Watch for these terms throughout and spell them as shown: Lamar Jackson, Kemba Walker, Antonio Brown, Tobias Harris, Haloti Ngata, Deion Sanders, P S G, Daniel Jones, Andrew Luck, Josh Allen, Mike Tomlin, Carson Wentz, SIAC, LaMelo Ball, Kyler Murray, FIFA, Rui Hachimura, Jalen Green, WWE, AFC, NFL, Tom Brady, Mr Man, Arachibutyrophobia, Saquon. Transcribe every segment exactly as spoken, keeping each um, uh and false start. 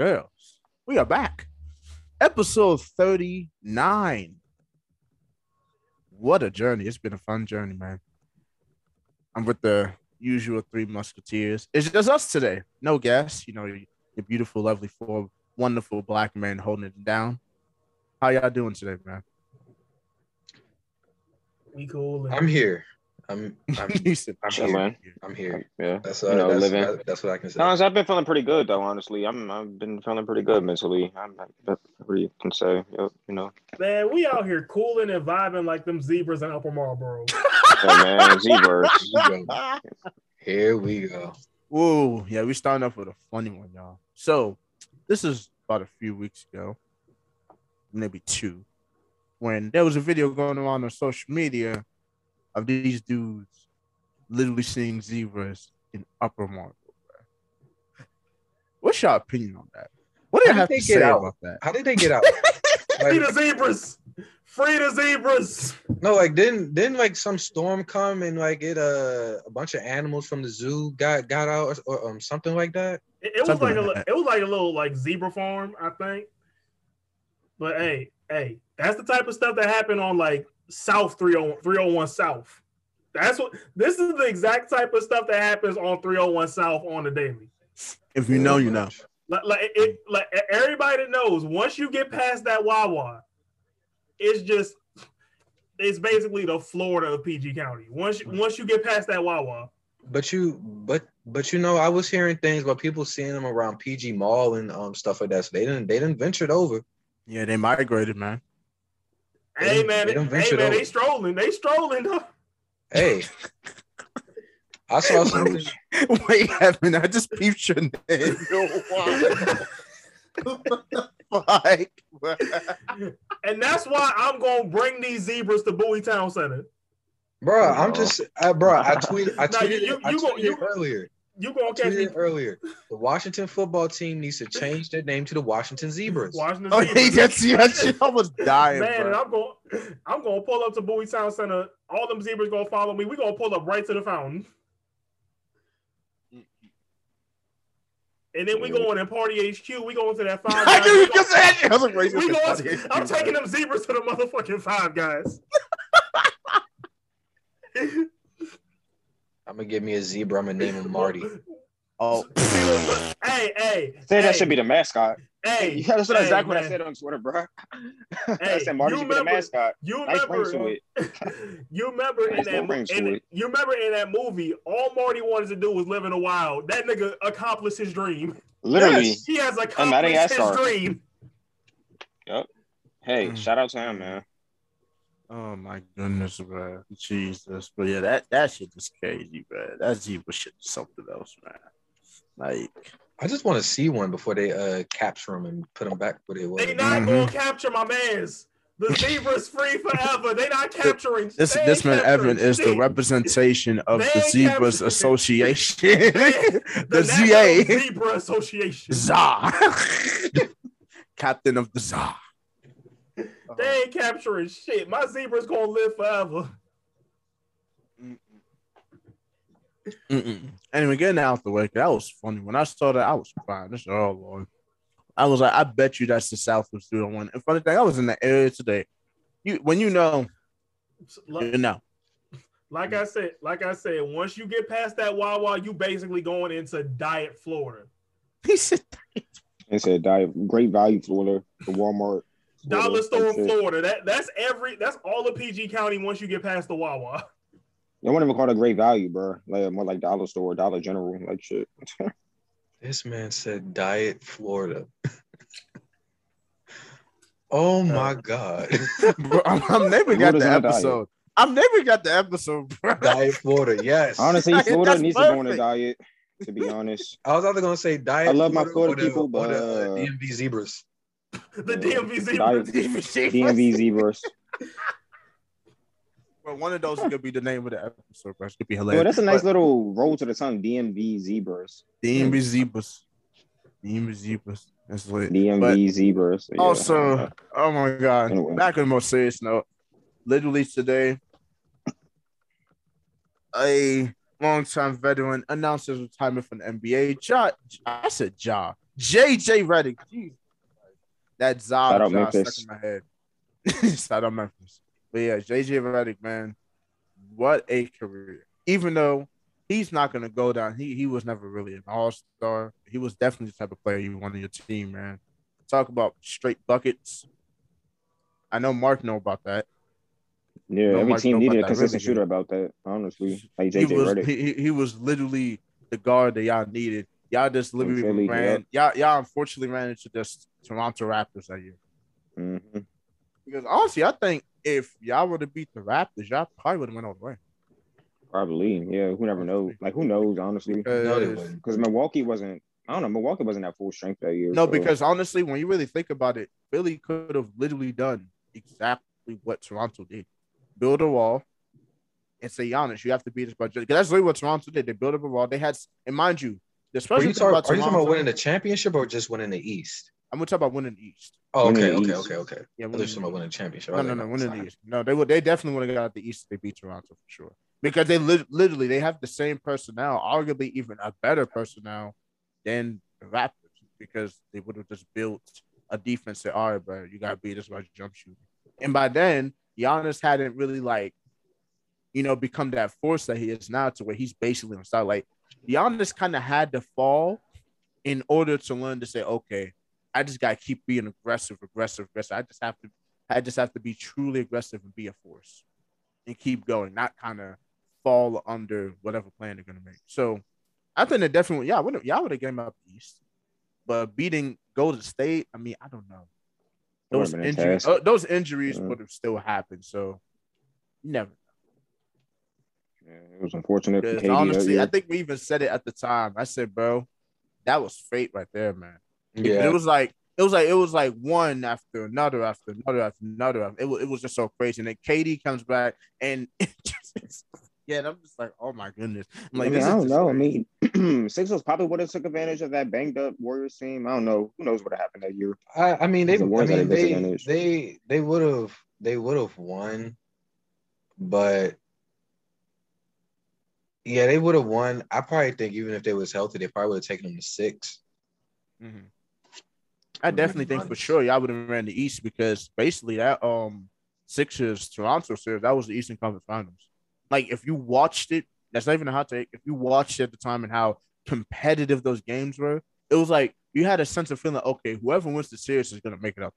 girls. We are back. Episode thirty-nine. What a journey. It's been a fun journey, man. I'm with the usual three musketeers. It's just us today. No guests. You know, your beautiful, lovely, four wonderful black men holding it down. How y'all doing today, man? We cool. And- I'm here. I'm I'm, I'm here. Man. I'm here. Yeah. That's, uh, you know, that's, living. That, that's what I can say. Honestly, I've been feeling pretty good though, honestly. I'm I've been feeling pretty good mentally. I'm that's what you can say. You know. Man, we out here cooling and vibing like them zebras in Upper Marlboro. Yeah, man, zebras. Here we go. Whoa, yeah, we starting off with a funny one, y'all. So this is about a few weeks ago, maybe two, when there was a video going around on social media of these dudes literally seeing zebras in Upper Marlboro. What's your opinion on that? What do you have to say about that? How did they get out? Like, free the zebras! Free the zebras! No, like didn't didn't like some storm come and like it uh, a bunch of animals from the zoo got got out or, or um, something like that? It, it was like, like a it was like a little like zebra farm, I think. But hey, hey, that's the type of stuff that happened on like South three oh one South. That's what this is the exact type of stuff that happens on three oh one South on the daily. If you know, you know. Like, like it, like everybody knows. Once you get past that Wawa, it's just it's basically the Florida of P G County. Once you, once you get past that Wawa. But you, but but you know, I was hearing things about people seeing them around P G Mall and um stuff like that. So they didn't they didn't venture over. Yeah, they migrated, man. Hey man, they, hey, man they strolling, they strolling though. Hey, I saw something. Wait, heaven, I just peeped your name. And that's why I'm gonna bring these zebras to Bowie Town Center, bro. Oh. I'm just, I, bro. I tweeted, I tweeted, no, you, you, you I tweeted gonna, you, earlier. You gonna catch me earlier. The Washington football team needs to change their name to the Washington Zebras. Washington Zebras. Oh, that's yes, I was dying. Man, and I'm going I'm gonna pull up to Bowie Town Center. All them zebras gonna follow me. We're gonna pull up right to the fountain. And then we going in Party H Q. We going to that five guys. I knew you just had it. I was like, we going, H Q, I'm taking them zebras to the motherfucking five guys. I'm gonna give me a zebra. I'm gonna name him Marty. Oh, hey, hey! Say hey. That should be the mascot. Hey, yeah, that's hey, exactly man. What I said on Twitter, bro. Hey, I said Marty should remember, be the mascot. You remember? Nice to it. You remember nice in that? In, it. You remember in that movie? All Marty wanted to do was live in the wild. That nigga accomplished his dream. Literally, yes, he has accomplished his dream. Yep. Hey, mm. shout out to him, man. Oh my goodness, bro. Jesus. But yeah, that, that shit is crazy, bro. That zebra shit is something else, man. Like, I just want to see one before they uh capture them and put them back where they were. They not mm-hmm. gonna capture my mans. The zebra's free forever. They not capturing. This this man Evan is the representation of the Zebras capturing. Association. the the Z A Zebra Association. Z A Captain of the Z A. They ain't capturing shit. My zebra's gonna live forever. Mm-mm. Mm-mm. Anyway, getting out the way, that was funny. When I saw that, I was crying. This is all Lord. I was like, I bet you that's the South was doing one. And funny thing, I was in the area today. You, when you know, you know. Like I said, like I said, once you get past that Wawa, you basically going into Diet Florida. He said, he said, Diet Great Value Florida, the Walmart. Dollar store in Florida. That that's every that's all of P G County once you get past the Wawa. They won't even call it a Great Value, bro. Like more like Dollar Store, Dollar General, like shit. This man said Diet Florida. Oh my god. Bro, I've never got the episode. I've never got the episode, bro. Diet Florida, yes. Honestly, Florida that's needs perfect. To go on a diet, to be honest. I was either gonna say diet. I love Florida my Florida people, but the, uh, D M V zebras. The D M V zebras. D M V zebras. Well, one of those could be the name of the episode. Bro. It could be hilarious. Yo, that's a nice but, little roll to the tongue. D M V zebras. D M V zebras. D M V zebras. That's lit. D M V but zebras. Yeah. Also, oh my god. Anyway. Back on a more serious note. Literally today, a longtime veteran announced his retirement from the N B A. Ja, I said Ja. J J Redick. Jeez. That Zob job stuck in my head. Shout out Memphis. But yeah, J J Redick, man, what a career. Even though he's not going to go down, he he was never really an all-star. He was definitely the type of player you want on your team, man. Talk about straight buckets. I know Mark know about that. Yeah, every team needed a consistent shooter about that, honestly. Like J J Redick. He, he was literally the guard that y'all needed. Y'all just literally Philly, ran. Yep. Y'all, y'all unfortunately ran into just Toronto Raptors that year. Mm-hmm. Because honestly, I think if y'all were to beat the Raptors, y'all probably would have went all the way. Probably, yeah. Who never knows? Like, who knows? Honestly, because no, Milwaukee wasn't. I don't know. Milwaukee wasn't at full strength that year. No, so. Because honestly, when you really think about it, Philly could have literally done exactly what Toronto did: build a wall. And say, Giannis, you have to beat us by because that's really what Toronto did. They built up a wall. They had, and mind you. The special are you, talk, about are you talking about winning the championship or just winning the East? I'm going to talk about winning the East. Oh, okay, okay, okay, okay. Yeah, we're just talking about winning the championship. No, no, no, winning the East. No, they would. They definitely would have got the East if they beat Toronto for sure. Because they li- literally, they have the same personnel, arguably even a better personnel than the Raptors because they would have just built a defense that, all right, bro, you got to beat us by jump shooting. And by then, Giannis hadn't really, like, you know, become that force that he is now to where he's basically on style, like, Giannis kind of had to fall in order to learn to say, okay, I just got to keep being aggressive, aggressive, aggressive. I just have to I just have to be truly aggressive and be a force and keep going, not kind of fall under whatever plan they're going to make. So I think that definitely, yeah, y'all would have game up East. But beating Golden State, I mean, I don't know. Those injuries, uh, those injuries yeah. would have still happened. So you never. Yeah, it was unfortunate. For K D, honestly, yeah. I think we even said it at the time. I said, bro, that was fate right there, man. Yeah. And it was like it was like it was like one after another after another after another. It was it was just so crazy. And then K D comes back and just, yeah, and I'm just like, oh my goodness. I'm like, I, mean, I don't know. Crazy. I mean, Sixers probably would have took advantage of that banged up Warriors team. I don't know. Who knows what happened that year? I, I mean, they I mean, they, they they would have they would have won, but yeah, they would have won. I probably think even if they was healthy, they probably would have taken them to six. Mm-hmm. I definitely think for sure y'all would have ran the East because basically that um Sixers-Toronto series, that was the Eastern Conference Finals. Like, if you watched it, that's not even a hot take. If you watched it at the time and how competitive those games were, it was like you had a sense of feeling, okay, whoever wins the series is going to make it up.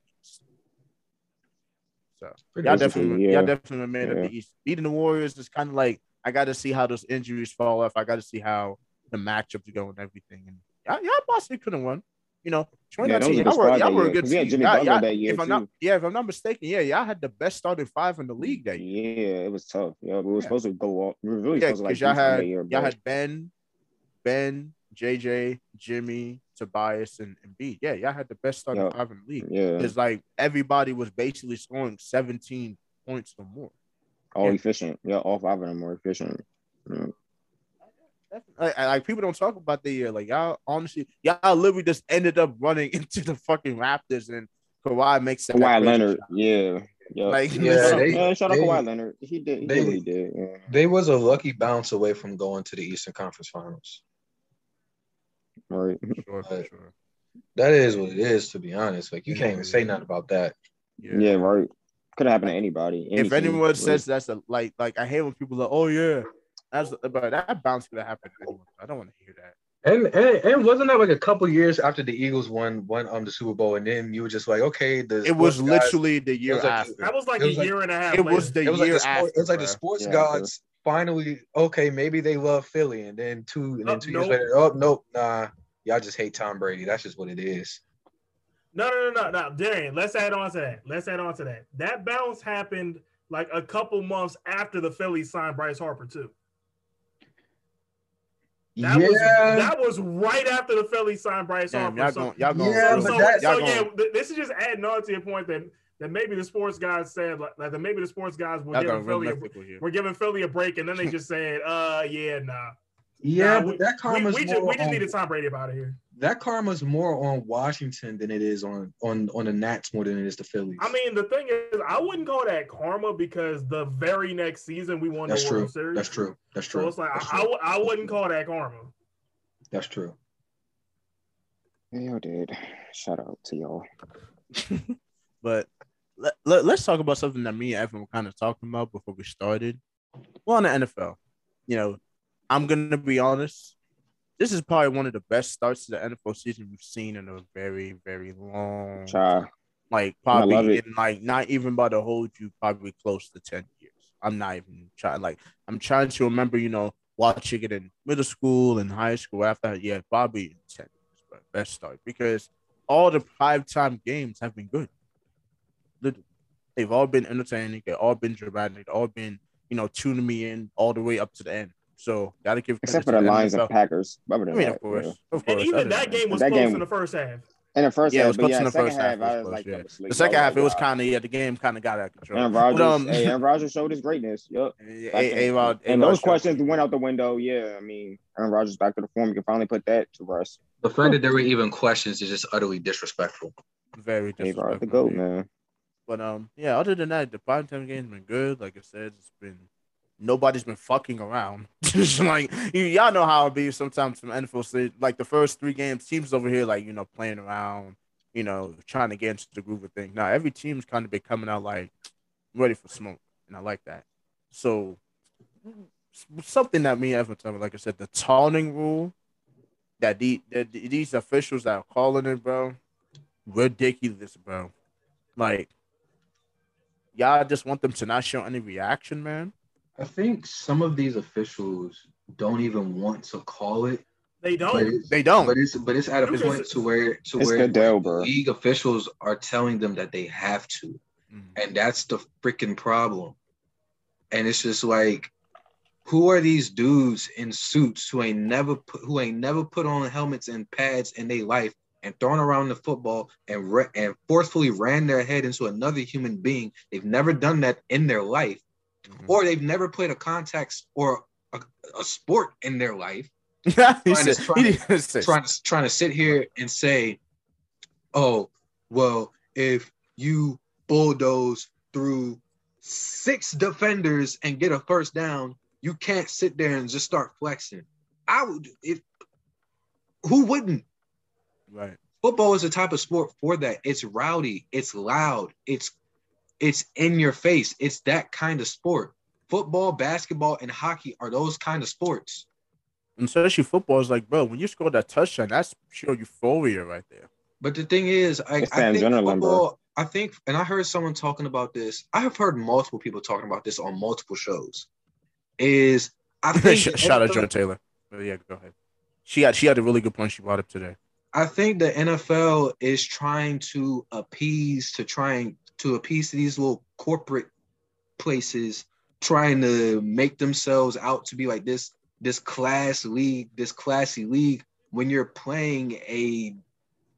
So, y'all definitely, yeah. y'all definitely made yeah. up the East. Beating the Warriors is kind of like, I got to see how those injuries fall off. I got to see how the matchups go and everything. And y'all, y'all possibly could have won. You know, twenty nineteen, yeah, y'all, were, y'all were a good team. Jimmy Butler y'all, that year if I'm not, yeah, if I'm not mistaken, yeah, y'all had the best starting five in the league that year. Yeah, it was tough. Yeah, we were yeah. supposed to go off. We were really yeah, supposed to like y'all had, year, y'all had Ben, Ben, J J, Jimmy, Tobias, and B. Yeah, y'all had the best starting yeah. five in the league. Yeah. It's like everybody was basically scoring seventeen points or more. All yeah. efficient. Yeah, all five of them were efficient. Yeah. Like, like, people don't talk about the year. Like, y'all, honestly, y'all literally just ended up running into the fucking Raptors and Kawhi makes that. Kawhi Leonard, shot. yeah. Yep. Like, yeah, they, yeah, shout out Kawhi Leonard. He did. He they, really did. Yeah. They was a lucky bounce away from going to the Eastern Conference Finals. Right. Sure, for sure. That is what it is, to be honest. Like, you can't even say nothing about that. Yeah, yeah right. Could happen to anybody. Anything. If anyone says that's a like, like I hate when people are like, "Oh yeah, that's," but that bounce could have happened to anyone. I don't want to hear that. And, and and wasn't that like a couple years after the Eagles won won um the Super Bowl, and then you were just like, okay, the it was literally guys, the year was like, after. That was like was a like, year and a half. It later. was the it was year like the after. It was like bro. the sports yeah, gods bro. finally, okay, maybe they love Philly, and then two and then two oh, years nope. later, oh nope, nah, y'all just hate Tom Brady. That's just what it is. No, no, no, no, no, Darian, let's add on to that. Let's add on to that. That bounce happened like a couple months after the Phillies signed Bryce Harper, too. That yeah. was that was right after the Phillies signed Bryce Damn, Harper. Y'all so, y'all going, yeah, so, that, so, y'all so yeah, this is just adding on to your point that, that maybe the sports guys said, like, that maybe the sports guys were giving, Philly a, were giving Philly a break, and then they just said, uh, yeah, nah. Yeah, nah, but we, that karma's we, we, more just, we just needed Tom Brady out of here. That karma's more on Washington than it is on, on, on the Nats more than it is the Phillies. I mean, the thing is, I wouldn't call that karma because the very next season we won That's the true. World Series. That's true. That's true. So it's like I, I, I wouldn't call that karma. That's true. Y'all did. Shout out to y'all. But let, let, let's talk about something that me and Evan were kind of talking about before we started. Well, in the N F L, you know, I'm going to be honest. This is probably one of the best starts to the N F L season we've seen in a very, very long time. Like, probably in, like, not even by the whole you, probably close to ten years. I'm not even trying. Like, I'm trying to remember, you know, watching it in middle school and high school after. Yeah, probably ten years, but best start. Because all the primetime games have been good. They've all been entertaining. They've all been dramatic. They've all been, you know, tuning me in all the way up to the end. So, got to give credit. Except for the Lions and Packers. I mean, of course. Of course. And even that game was close in the first half. In the first yeah, half, it was close yeah, in the first half. half I was like, yeah. was the second half, it was kind of, yeah, the game kind of got out of control. Aaron Rodgers, but, um, hey, Aaron Rodgers showed his greatness. Yep. A- A- A- and those questions went out the window. Yeah, I mean, Aaron Rodgers back to the form. You can finally put that to rest. The fact that there were even questions is just utterly disrespectful. Very disrespectful. The goat, man. But, um, yeah, other than that, the primetime game's been good. Like I said, it's been – nobody's been fucking around. Like, you, y'all know how it be sometimes from N F L State. Like, the first three games, teams over here, like, you know, playing around, you know, trying to get into the groove of things. Now, every team's kind of been coming out, like, ready for smoke, and I like that. So, something that me and Evan talking about, like I said, the taunting rule, that the, the, these officials that are calling it, bro, ridiculous, bro. Like, y'all just want them to not show any reaction, man. I think some of these officials don't even want to call it. They don't. They don't. But it's but it's at a point to where to where league officials are telling them that they have to, mm. and that's the freaking problem. And it's just like, who are these dudes in suits who ain't never put, who ain't never put on helmets and pads in their life? And thrown around the football and re- and forcefully ran their head into another human being. They've never done that in their life, mm-hmm. or they've never played a contact or a, a sport in their life. trying, to, trying, to, trying, to, trying to sit here and say, "Oh, well, if you bulldoze through six defenders and get a first down, you can't sit there and just start flexing." I would. If who wouldn't? Right. Football is the type of sport for that. It's rowdy. It's loud. It's it's in your face. It's that kind of sport. Football, basketball, and hockey are those kind of sports. And especially football is like, bro, when you score that touchdown, that's pure euphoria right there. But the thing is, I, I think football, bro. I think, and I heard someone talking about this. I have heard multiple people talking about this on multiple shows. Is I think shout out Joe Taylor. But yeah, go ahead. She had she had a really good point she brought up today. I think the N F L is trying to appease to trying to appease these little corporate places, trying to make themselves out to be like this this class league, this classy league. When you're playing a,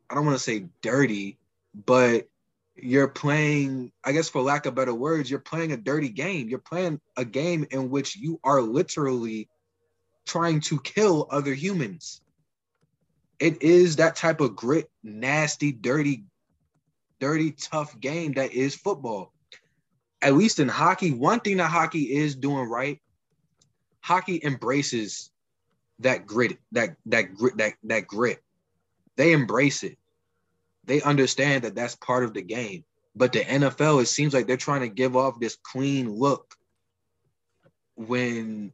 I don't want to say dirty, but you're playing, I guess for lack of better words, you're playing a dirty game. You're playing a game in which you are literally trying to kill other humans. It is that type of grit, nasty, dirty, dirty, tough game that is football. At least in hockey, one thing that hockey is doing right, hockey embraces that grit, that that grit, that that grit. They embrace it. They understand that that's part of the game. But the N F L, it seems like they're trying to give off this clean look when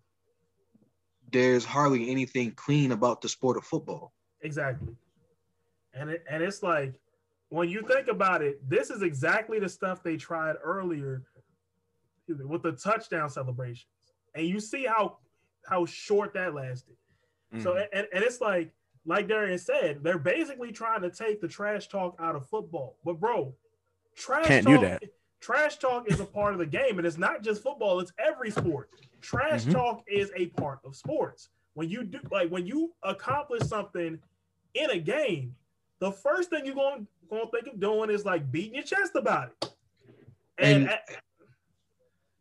there's hardly anything clean about the sport of football. Exactly. And it, and it's like, when you think about it, this is exactly the stuff they tried earlier with the touchdown celebrations. And you see how how short that lasted. Mm-hmm. So and, and it's like, like Darian said, they're basically trying to take the trash talk out of football. But bro, trash Can't talk, do that. Trash talk is a part of the game. And it's not just football, it's every sport. Trash mm-hmm. talk is a part of sports. When you do, like when you accomplish something in a game, the first thing you're going to think of doing is like beating your chest about it. And, and at,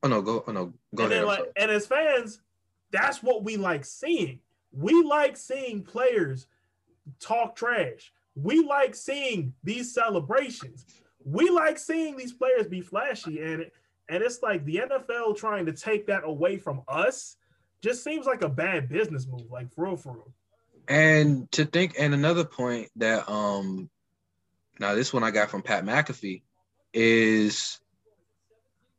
oh no, go oh no, go and ahead. Like, and as fans, that's what we like seeing. We like seeing players talk trash. We like seeing these celebrations. We like seeing these players be flashy, and and it's like the N F L trying to take that away from us. Just seems like a bad business move, like for real, for real. And to think, and another point that um, now this one I got from Pat McAfee is,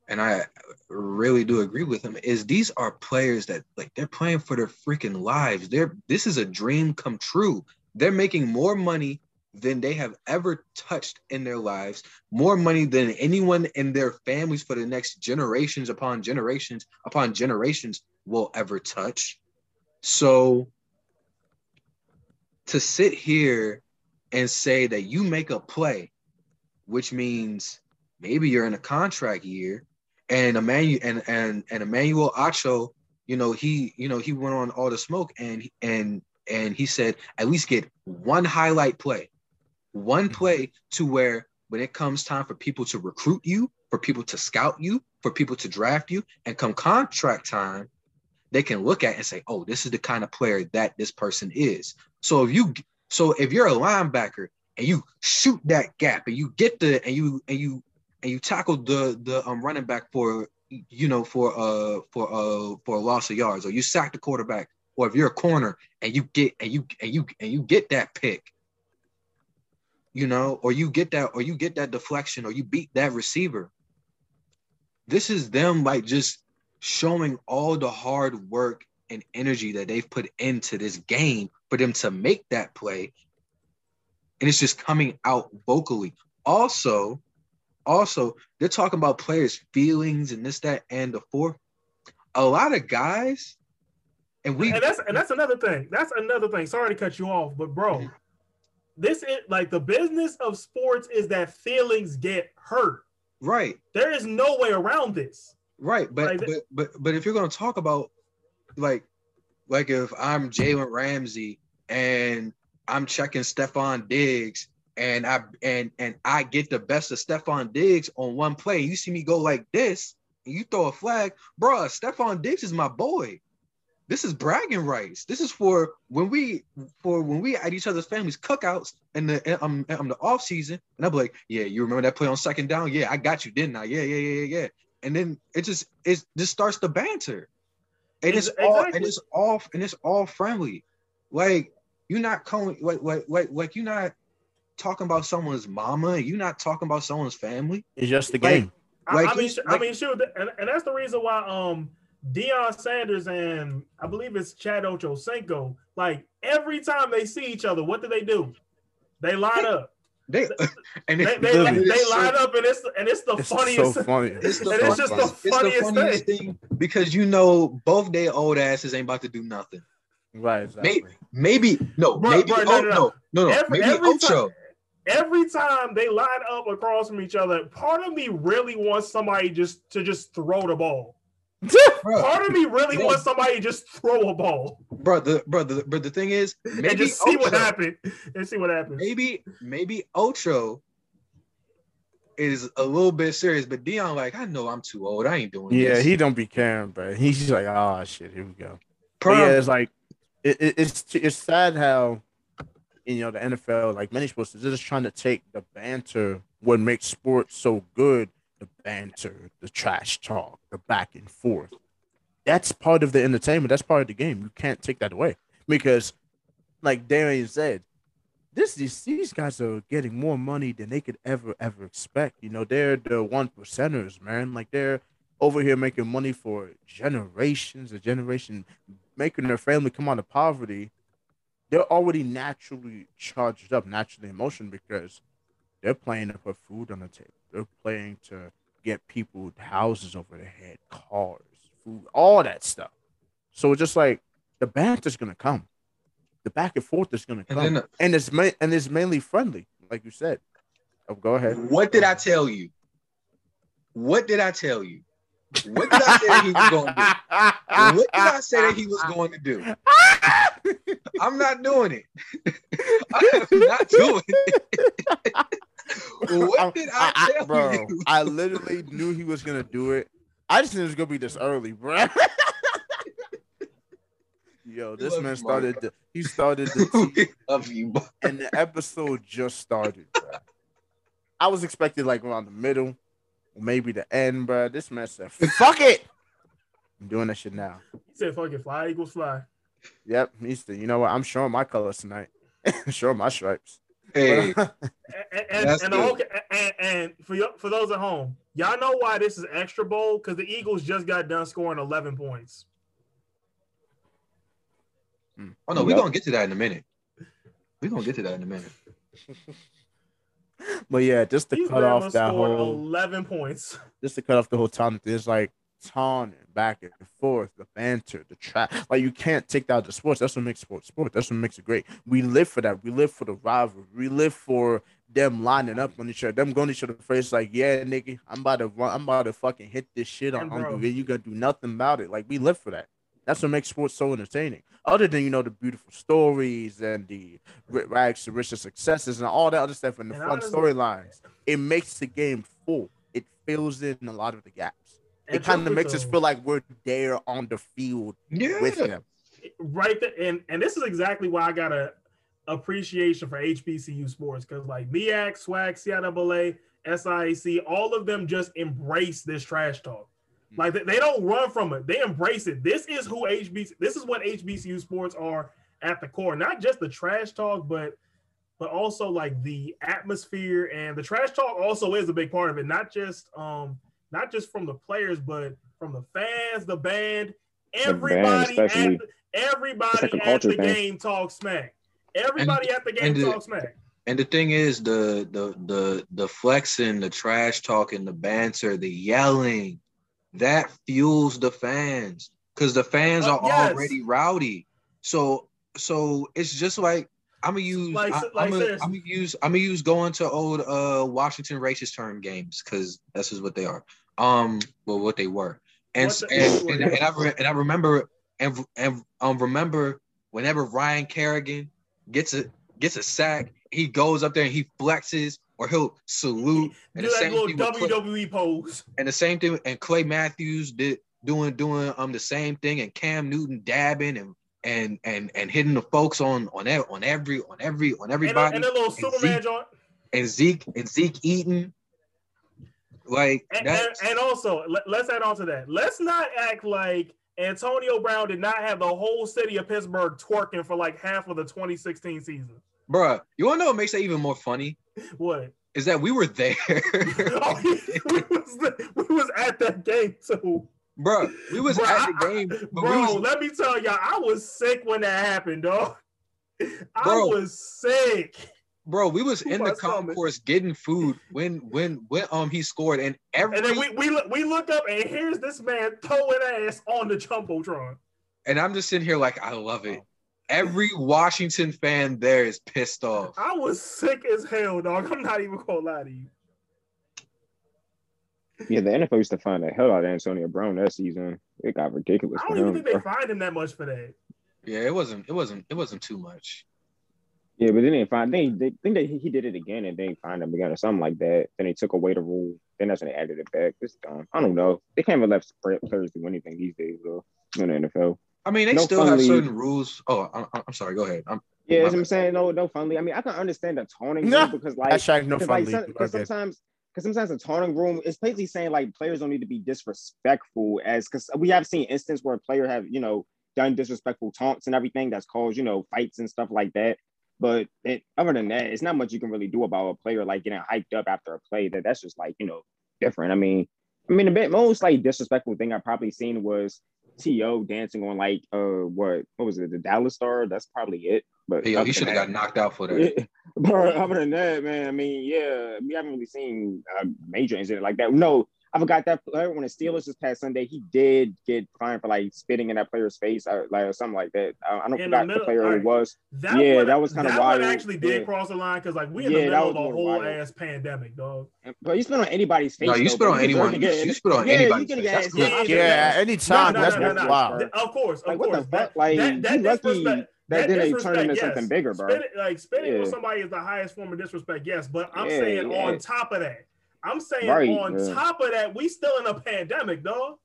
and I really do agree with him, is these are players that, like, they're playing for their freaking lives. They're this is a dream come true. They're making more money than they have ever touched in their lives, more money than anyone in their families for the next generations upon generations upon generations will ever touch. So to sit here and say that you make a play, which means maybe you're in a contract year, and Emmanuel and and and Emmanuel Acho, you know, he you know he went on All the Smoke and and and he said at least get one highlight play, one play to where when it comes time for people to recruit you, for people to scout you, for people to draft you, and come contract time, they can look at and say, oh, this is the kind of player that this person is. So if you, so if you're a linebacker and you shoot that gap and you get the, and you, and you, and you tackle the, the um, running back for, you know, for, uh, for, uh, for a loss of yards, or you sack the quarterback, or if you're a corner and you get, and you, and you, and you get that pick, you know, or you get that, or you get that deflection, or you beat that receiver. This is them, like, just showing all the hard work and energy that they've put into this game for them to make that play. And it's just coming out vocally. Also, also, they're talking about players' feelings and this, that, and the fourth. A lot of guys, and we and that's and that's another thing. That's another thing. Sorry to cut you off, but bro, mm-hmm. this is like the business of sports is that feelings get hurt. Right. There is no way around this. Right, but, like, but but but if you're gonna talk about like like if I'm Jalen Ramsey and I'm checking Stephon Diggs and I and and I get the best of Stephon Diggs on one play, you see me go like this and you throw a flag, bro. Stephon Diggs is my boy. This is bragging rights. This is for when we for when we at each other's families cookouts and the um I'm the off season and I'm like, yeah, you remember that play on second down? Yeah, I got you, didn't I? Yeah, yeah, yeah, yeah. And then it just it just starts the banter, and it's exactly. all and it's all and it's all friendly, like you're not calling like like like like you're not talking about someone's mama, you're not talking about someone's family. It's just the game. Like, I, like I mean, sh- like, I mean, sure, and, and that's the reason why um Deion Sanders and I believe it's Chad Ochocinco, like every time they see each other, what do they do? They line up. They and they, they, they, they line up and it's and it's the it's funniest. So funny. It's the and it's just the funniest, it's the funniest thing. thing because you know both their old asses ain't about to do nothing. Right. Exactly. Maybe, maybe no. Bro, maybe bro, no, no, no, no, no. Every, maybe every Ocho. Time, every time they line up across from each other, part of me really wants somebody just to just throw the ball. Bro, part of me really bro. wants somebody to just throw a ball. Brother, brother, but the thing is, maybe and just see Ocho, what happens. And see what happens. Maybe, maybe Ocho is a little bit serious, but Deion, like, I know I'm too old. I ain't doing yeah, this. Yeah, he don't be caring, but he's just like, oh shit, here we go. Yeah, it's like it, it, it's it's sad how you know the N F L, like many sports, is just trying to take the banter, what makes sports so good. The banter, the trash talk, the back and forth. That's part of the entertainment. That's part of the game. You can't take that away because, like Darian said, this these, these guys are getting more money than they could ever, ever expect. You know, they're the one percenters, man. Like, they're over here making money for generations, a generation, making their family come out of poverty. They're already naturally charged up, naturally emotional because they're playing to put food on the table. They're playing to get people houses over their head, cars, food, all that stuff. So it's just like the banter's gonna come, the back and forth is gonna come, and, then, and it's ma- and it's mainly friendly, like you said. Oh, go ahead. What did I tell you? What did I tell you? What did I say he was going to do? What did I say that he was going to do? I'm not doing it. I'm not doing it. What did I, I, I tell bro, you? I literally knew he was gonna do it. I just knew it was gonna be this early, bro. Yo, this man started. The, he started the tea, love you, and the episode just started, bro. I was expecting like around the middle, maybe the end, bro. This man said, "Fuck it." I'm doing that shit now. He said, "Fuck it, fly eagles fly." Yep, me too. You know what? I'm showing my colors tonight. Showing my stripes. Hey, and, and, and, the whole, and, and for your, for those at home, y'all know why this is extra bold? Because the Eagles just got done scoring eleven points. Oh no, we're gonna get to that in a minute. We're gonna get to that in a minute. But yeah, just to you cut off that whole eleven points. Just to cut off the whole time. There's like taunting back and forth, the banter, the trap. Like you can't take that out of sports. That's what makes sports sport. That's what makes it great. We live for that. We live for the rivalry. We live for them lining up on each other. Them going to each other first. Like yeah, nigga, I'm about to run. I'm about to fucking hit this shit on you. You gonna do nothing about it. Like we live for that. That's what makes sports so entertaining. Other than, you know, the beautiful stories and the rags to riches successes and all that other stuff and the and fun storylines, it makes the game full. It fills in a lot of the gaps. It kind of makes us feel like we're there on the field yeah. with them. Right. There, and, and this is exactly why I got a appreciation for H B C U sports because, like, MEAC, SWAC, C I A A, S I A C, all of them just embrace this trash talk. Like, they don't run from it. They embrace it. This is who H B C, this is what H B C U sports are at the core. Not just the trash talk, but but also, like, the atmosphere. And the trash talk also is a big part of it. Not just um, not just from the players, but from the fans, the band. Everybody, the band at, everybody like at the thing. game talks smack. Everybody and, at the game talks the, smack. And the thing is, the, the, the, the flexing, the trash talking, the banter, the yelling, that fuels the fans because the fans are oh, yes. already rowdy. So, so it's just like I'm gonna use like, I, like I'm, gonna, I'm gonna use I'm gonna use going to old uh Washington racist term games because this is what they are. Um, well, what they were, and the, and, and, and, I, and I and I remember and and um remember whenever Ryan Kerrigan gets a gets a sack, he goes up there and he flexes. Or he'll salute. And do the that same little thing W W E Clay, pose. And the same thing. And Clay Matthews did doing doing um the same thing. And Cam Newton dabbing and and and and hitting the folks on on on every on every on everybody. And a, and a little Superman joint. And Zeke and Zeke Eaton. Like and, and, and also let, let's add on to that. Let's not act like Antonio Brown did not have the whole city of Pittsburgh twerking for like half of the twenty sixteen season. Bruh, you wanna know what makes that even more funny? What? Is that we were there. oh, we, was the, we was at that game too. Bruh, we was bro, at the game. Bro, we was, let me tell y'all, I was sick when that happened, dog. I bro, was sick. Bro, we was Who in was the concourse coming? getting food when when when um he scored and every And then we we look, we look up and here's this man throwing ass on the Jumbotron. And I'm just sitting here like I love it. Every Washington fan there is pissed off. I was sick as hell, dog. I'm not even gonna lie to you. Yeah, the N F L used to find the hell out of Antonio Brown that season. It got ridiculous. I don't even think they fined him that much for that. Yeah, it wasn't. It wasn't. It wasn't too much. Yeah, but then they find they they think that he did it again and they find him again or something like that. Then they took away the rule. Then that's when they added it back. It's dumb. I don't know. They can't even let players do anything these days though in the N F L. I mean, they no still have league. certain rules. Oh, I'm, I'm sorry. Go ahead. I'm, yeah, that's what I'm saying. No, no fun league. I mean, I can understand the taunting no. rule because, like, because no like, some, okay. sometimes, because sometimes the taunting room is basically saying like players don't need to be disrespectful, as because we have seen instances where a player have you know done disrespectful taunts and everything that's caused you know fights and stuff like that. But it, other than that, it's not much you can really do about a player like getting hyped up after a play. That that's just like you know different. I mean, I mean, the most like disrespectful thing I've probably seen was T O dancing on like uh what what was it the Dallas Star? That's probably it. But hey, yo, he should have got knocked out for that. But other than that, man, I mean, yeah, we haven't really seen a major incident like that. No, I forgot that player when the Steelers this past Sunday, he did get fined for like spitting in that player's face, or, like or something like that. I, I don't forgot the, the player right, it was. That yeah, one, that was kind of wild. That one actually did yeah. cross the line because like we in yeah, the middle of a whole wild. ass pandemic, dog. But you spit on anybody's face. No, you spit on anyone. You, you spit on yeah, anybody's face. That's yeah, yeah, anytime. No, no, that's no, no, wild. No. Of course, of like, course. What the fuck? Like that, that, that disrespect. That, that didn't turn into yes. something bigger, bro. Like spitting on somebody is the highest form of disrespect. Yes, but I'm saying on top of that. I'm saying right, on yeah. top of that, we still in a pandemic, dog.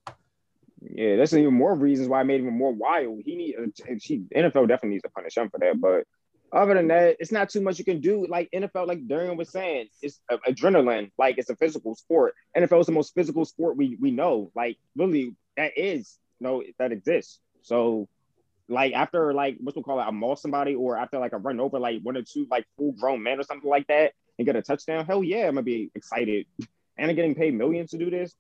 Yeah, that's even more reasons why I made him more wild. He need uh, she N F L definitely needs to punish him for that. But other than that, it's not too much you can do. Like N F L, like Darian was saying, it's uh, adrenaline. Like it's a physical sport. N F L is the most physical sport we we know. Like really, that is you know, that exists. So like after like what's we call it, a maul somebody, or after like a run over like one or two like full grown men or something like that and get a touchdown, hell yeah, I'm gonna be excited. And I'm getting paid millions to do this.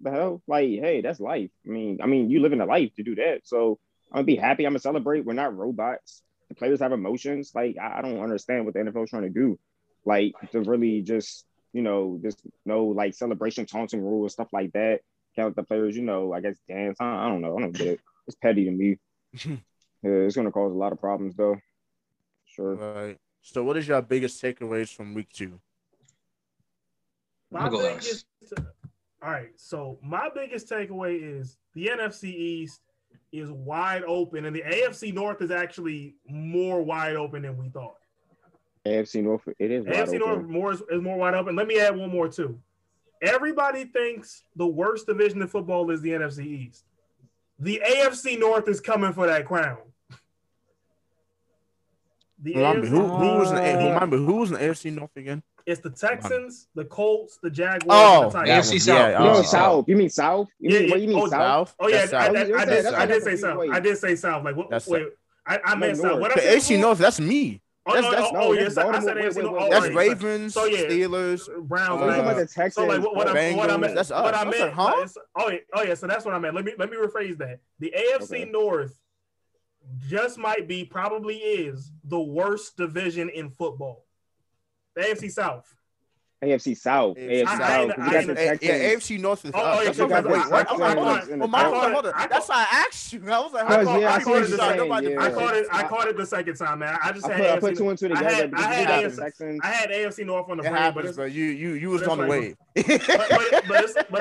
The hell, like, hey, that's life. I mean, I mean, you living a life to do that. So I'm gonna be happy. I'm gonna celebrate. We're not robots. The players have emotions. Like, I don't understand what the N F L is trying to do. Like, to really just, you know, just no like celebration, taunting rules, stuff like that. Count the players, you know, I guess dance. I, I don't know. I don't get it. It's petty to me. Yeah, it's gonna cause a lot of problems though. Sure. All right. So, what is your biggest takeaways from week two? My biggest, all right, so my biggest takeaway is the N F C East is wide open, and the A F C North is actually more wide open than we thought. A F C North, it is wide open. A F C North more is, is more wide open. Let me add one more, too. Everybody thinks the worst division in football is the N F C East. The A F C North is coming for that crown. The remember, A F C, who, who was in the, remember, who was in the A F C North again? It's the Texans, the Colts, the Jaguars, oh, the Titans. A F C South. Yeah, you mean South. You mean South? You mean, yeah, yeah. What do you mean oh, South? Oh, yeah. I, I, I, I, I, did, I did say South. I did say South. Like, what, wait, South. I, I meant North. South. What the A F C North, that's me. Oh, that's, no, that's, oh, no, oh yes. Yeah, I said A F C North. Oh, that's right. Ravens, so, yeah, Steelers, Browns. Uh, uh, the Texans, so, like, what, what, Bengals, what I meant. That's us. What I meant. Oh, yeah. Oh, yeah. So that's what I meant. Let me let me rephrase that. The A F C North just might be, probably is, the worst division in football. The A F C South. A F C South. A F C South. I, I, I, I, the yeah, A F C North is oh, us. Oh, yeah, so wait, wait, wait. I'm like, hold on. Well, my, hold on, hold on. I, that's why I asked you. I was like, I caught yeah, it, yeah. it the second time, man. I just I had put, A F C. I put two and two together. I had, I had, I had, A F C, I had A F C North on the brain. Happens, but it's, bro. You, you, you was on the wave. But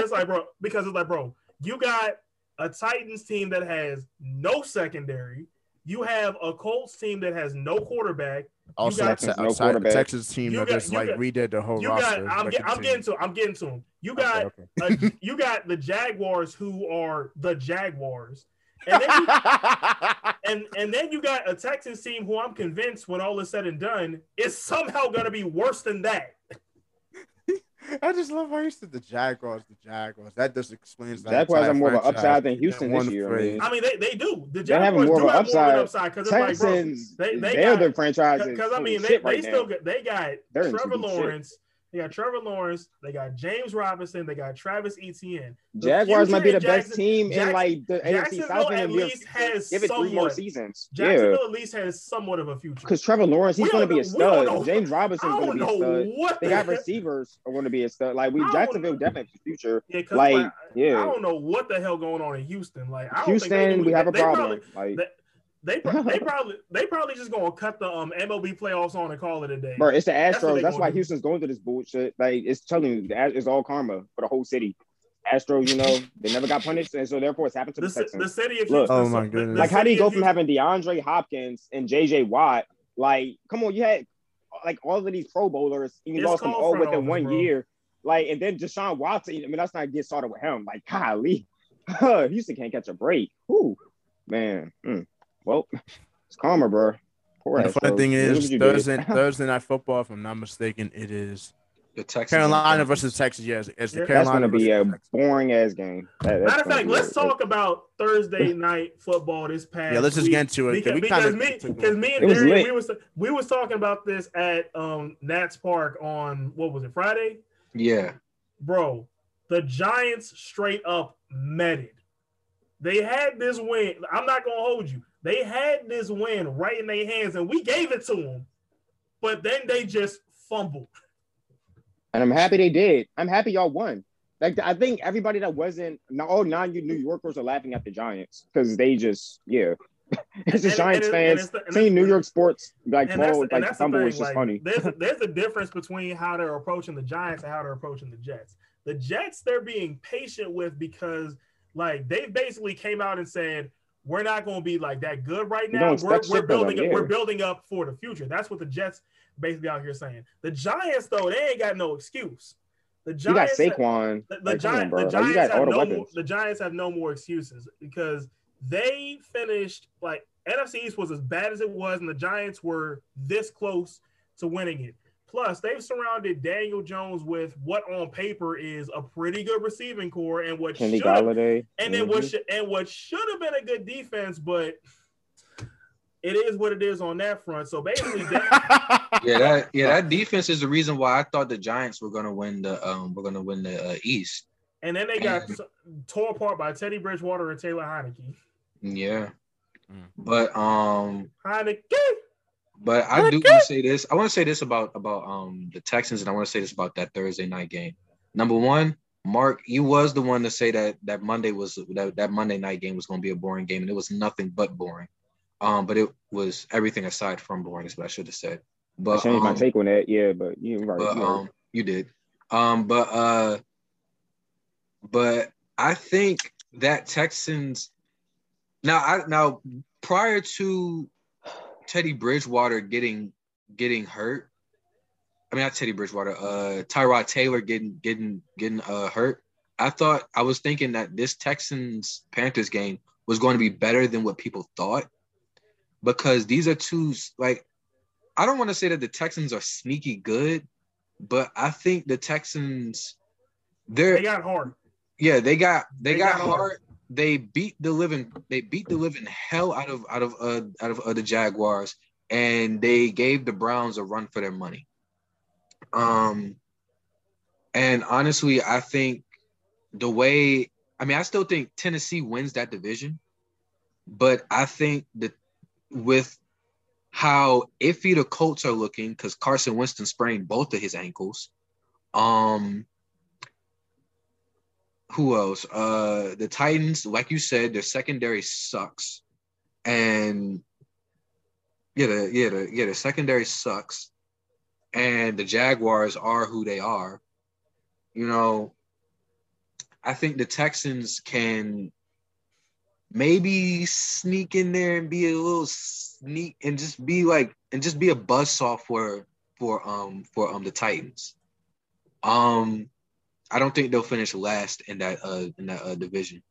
it's like, bro, because it's like, bro, you got a Titans team that has no secondary. You have a Colts team that has no quarterback. Also, got, te- no quarterback. The Texas team that just like got, redid the whole you roster. Got, I'm, get, I'm getting to. I'm getting to them. You got. Okay, okay. A, you got the Jaguars, who are the Jaguars, and then you, and and then you got a Texas team who I'm convinced, when all is said and done, is somehow going to be worse than that. I just love how you said the Jaguars, the Jaguars. That just explains that. Jaguars are more of an upside than Houston this year. I mean, I mean they, they do. The Jaguars do have more of an upside. Texans, like, they, they they're the franchises. Because, I mean, they, right they still got, they got they're Trevor Lawrence. Shit. They got Trevor Lawrence. They got James Robinson. They got Travis Etienne. The Jaguars might be the Jackson, best team Jackson, in, like, the A F C South. At least has give it somewhat. Three more seasons. Jacksonville yeah. at least has somewhat of a future. Because Trevor Lawrence, he's going to be a stud. James Robinson's going to be a stud. What they the got heck? Receivers are going to be a stud. Like, we Jacksonville definitely has a future. Yeah, like, like, yeah. I don't know what the hell going on in Houston. Like, I don't Houston, think do we have a problem. Probably, like, that, They they probably they probably just gonna cut the um M L B playoffs on and call it a day. Bro, it's the Astros. That's, That's why do. Houston's going through this bullshit. Like, it's telling you, it's all karma for the whole city. Astros, you know, they never got punished, and so therefore it's happened to the, the Texans. The city of Houston. Look, oh my goodness! Like, how do you go from having DeAndre Hopkins and J J Watt? Like, come on, you had like all of these Pro Bowlers, and you it's lost them all within them, one bro. year. Like, and then Deshaun Watson. I mean, let's not get started with him. Like, golly, Houston can't catch a break. Ooh, man. Mm. Well, it's calmer, bro. Poor the funny thing is, Thursday, Thursday night football, if I'm not mistaken, it is the Texans Carolina versus Texas. Yes, it's the that's Carolina. That's going to be a boring ass game. That, Matter of fact, let's talk that's... about Thursday night football this past. Yeah, let's just week. get into it because, because, we because, me, because me and Darian, we was we was talking about this at um Nats Park on what was it Friday? Yeah, bro, the Giants straight up meted. They had this win. I'm not gonna hold you. They had this win right in their hands, and we gave it to them, but then they just fumbled. And I'm happy they did. I'm happy y'all won. Like, I think everybody that wasn't – all non-New Yorkers are laughing at the Giants because they just – yeah. It's just Giants and, and, fans. And the, seeing New York sports, like, ball, the, like fumble is just like, funny. There's, there's a difference between how they're approaching the Giants and how they're approaching the Jets. The Jets, they're being patient with because, like, they basically came out and said – we're not going to be like that good right now. We're, we're building up. We're building up for the future. That's what the Jets basically out here saying. The Giants though, they ain't got no excuse. The Giants, you got Saquon. The, the, like, Giants, the Giants, like, have no more, the Giants have no more excuses because they finished like N F C East was as bad as it was, and the Giants were this close to winning it. Plus, they've surrounded Daniel Jones with what on paper is a pretty good receiving core and what should and mm-hmm. then what should and what should have been a good defense, but it is what it is on that front. So basically, that- yeah, that yeah, that defense is the reason why I thought the Giants were gonna win the um, were gonna win the uh, East. And then they got and, tore apart by Teddy Bridgewater and Taylor Heineke. Yeah, but um, Heineke. But I do want to say this. I want to say this about about um the Texans, and I want to say this about that Thursday night game. Number one, Mark, you was the one to say that that Monday was that, that Monday night game was going to be a boring game, and it was nothing but boring. Um, but it was everything aside from boring, is what I should have said. But I changed um, my take on that, yeah. But you, right, but, you, um, you did. Um, but uh, but I think that Texans now I now prior to Teddy Bridgewater getting getting hurt. I mean, not Teddy Bridgewater. Uh, Tyrod Taylor getting getting getting uh, hurt. I thought I was thinking that this Texans Panthers game was going to be better than what people thought, because these are two like I don't want to say that the Texans are sneaky good, but I think the Texans they're, they got hard. Yeah, they got they, they got, got hard. hard. They beat the living they beat the living hell out of out of uh, out of uh, the Jaguars, and they gave the Browns a run for their money. Um, and honestly, I think the way I mean, I still think Tennessee wins that division, but I think that with how iffy the Colts are looking, because Carson Wentz sprained both of his ankles. Um, who else? Uh, the Titans, like you said, their secondary sucks, and yeah, the, yeah, the, yeah, their secondary sucks. And the Jaguars are who they are. You know, I think the Texans can maybe sneak in there and be a little sneak and just be like and just be a buzzsaw for for um for um the Titans. Um, I don't think they'll finish last in that uh in that uh, division,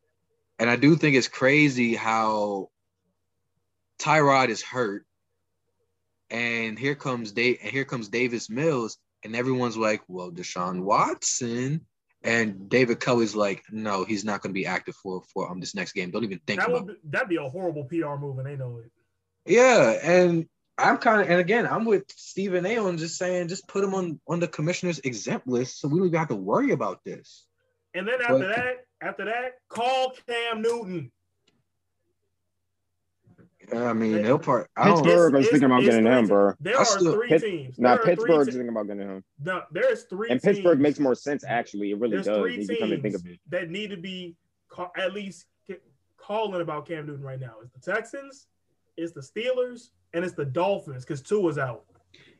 and I do think it's crazy how Tyrod is hurt. And here comes Dave, and here comes Davis Mills, and everyone's like, "Well, Deshaun Watson," and David Kelly's like, "No, he's not going to be active for for um this next game. Don't even think that about would be, that'd be a horrible P R move, and they know it." Yeah, and I'm kind of, and again, I'm with Stephen A. on just saying, just put him on on the commissioner's exempt list, so we don't even have to worry about this. And then after but, that, after that, call Cam Newton. I mean, they'll part. I don't, Pittsburgh is thinking about getting him, bro. There are still, three Pitt, teams. Now, nah, Pittsburgh's thinking about getting him. No, there's three and teams. Pittsburgh makes more sense, actually. It really there's does. Three teams think of it. That need to be call, at least calling about Cam Newton right now. It's the Texans, it's the Steelers, and it's the Dolphins, because Tua's out.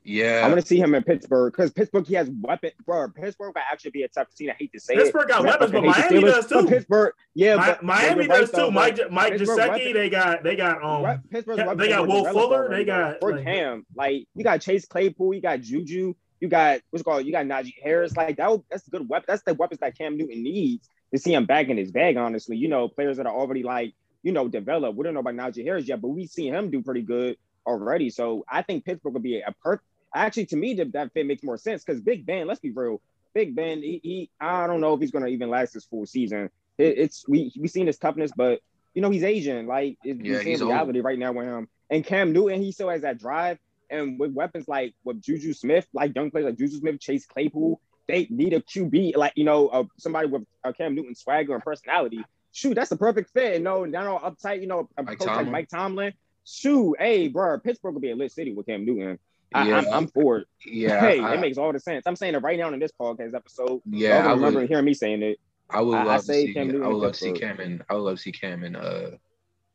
Yeah. I want to see him in Pittsburgh, because Pittsburgh, he has weapons. Bro, Pittsburgh might actually be a tough team. I hate to say Pittsburgh it. Pittsburgh got weapons, but Miami does too. But Pittsburgh, yeah. My, but, Miami does right, too. Mike, Mike Gesicki, they got, they got, um, Pittsburgh they got Will Fuller, they got. Or like, Cam, like, you got Chase Claypool, you got Juju, you got, what's it called, you got Najee Harris. Like, that would, that's a good weapon. That's the weapons that Cam Newton needs to see him back in his bag, honestly. You know, players that are already, like, you know, developed. We don't know about Najee Harris yet, but we see him do pretty good already. So I think Pittsburgh would be a perfect. Actually, to me, that fit makes more sense, because Big Ben, let's be real, Big Ben, he, he I don't know if he's going to even last this full season. It, it's we we seen his toughness, but, you know, he's Asian. Like, it's yeah, he's reality old. Right now with him. And Cam Newton, he still has that drive. And with weapons like with Juju Smith, like young players like Juju Smith, Chase Claypool, they need a Q B, like, you know, uh, somebody with uh, Cam Newton swagger and personality. Shoot, that's the perfect fit. And no, not all uptight, you know, a Mike coach Tomlin. Like Mike Tomlin. Shoot, hey, bro, Pittsburgh will be a lit city with Cam Newton. I, yeah. I'm, I'm for it. Yeah, hey, I, it makes all the sense. I'm saying it right now in this podcast episode. Yeah, I remember would, hearing me saying it. I would love I, I to see. Cam Newton I would love to see Cam in. I would love to see Cam in. Uh,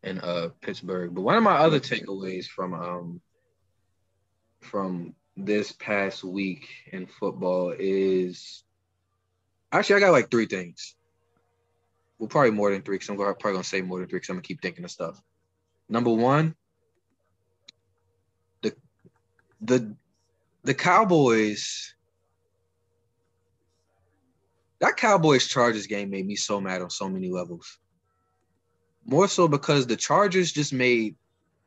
in uh Pittsburgh. But one of my other takeaways from um from this past week in football is actually I got like three things. Well, probably more than three. Because I'm probably gonna say more than three. Because I'm gonna keep thinking of stuff. Number one. The the Cowboys, that Cowboys-Chargers game made me so mad on so many levels. More so because the Chargers just made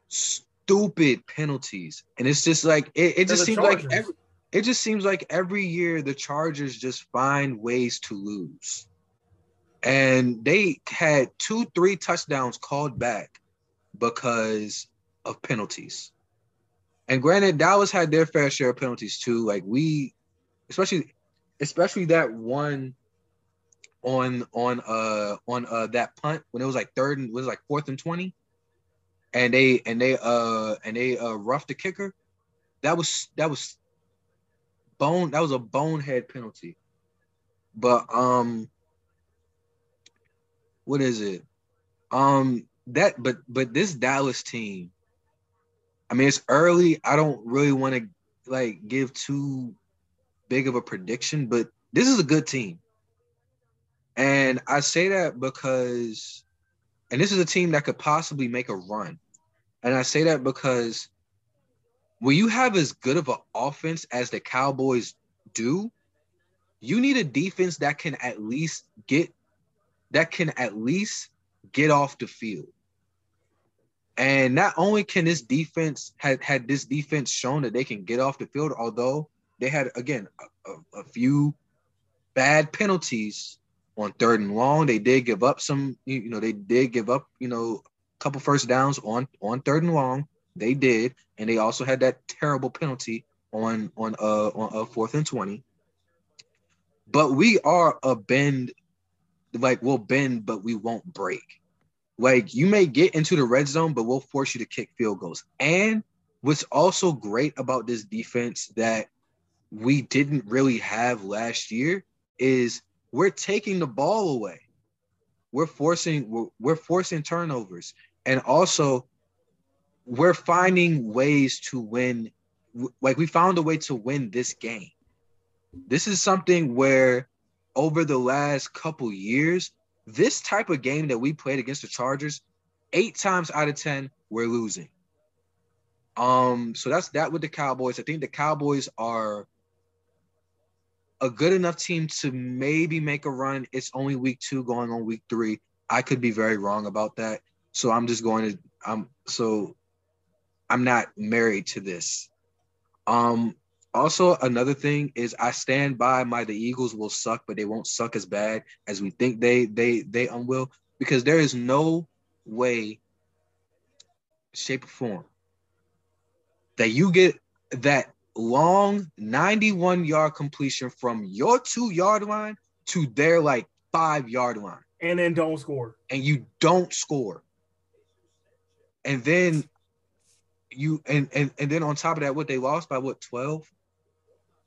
stupid penalties. And it's just like, it, it just seems Chargers. like, every, it just seems like every year the Chargers just find ways to lose. And they had two, three touchdowns called back because of penalties. And granted, Dallas had their fair share of penalties too. Like we, especially, especially that one on on uh on uh that punt when it was like third and was like fourth and twenty, and they and they uh and they uh roughed the kicker. That was that was bone. That was a bonehead penalty. But um, what is it? Um, that but but this Dallas team. I mean, it's early. I don't really want to, like, give too big of a prediction, but this is a good team. And I say that because – and this is a team that could possibly make a run. And I say that because when you have as good of an offense as the Cowboys do, you need a defense that can at least get – that can at least get off the field. And not only can this defense had, had this defense shown that they can get off the field, although they had, again, a, a, a few bad penalties on third and long. They did give up some, you know, they did give up, you know, a couple first downs on, on third and long. They did. And they also had that terrible penalty on on uh on a fourth and twenty. But we are a bend, like we'll bend, but we won't break. Like, you may get into the red zone, but we'll force you to kick field goals. And what's also great about this defense that we didn't really have last year is we're taking the ball away. We're forcing we're, we're forcing turnovers. And also, we're finding ways to win. Like, we found a way to win this game. This is something where over the last couple years, this type of game that we played against the Chargers, eight times out of ten, we're losing. Um, so that's that with the Cowboys. I think the Cowboys are a good enough team to maybe make a run. It's only week two going on week three. I could be very wrong about that. So I'm just going to I'm so I'm not married to this. Um, also, another thing is I stand by my the Eagles will suck, but they won't suck as bad as we think they they they will, because there is no way, shape, or form that you get that long ninety-one-yard completion from your two-yard line to their, like, five-yard line. And then don't score. And you don't score. And then you and, and, and then on top of that, what, they lost by what, twelve?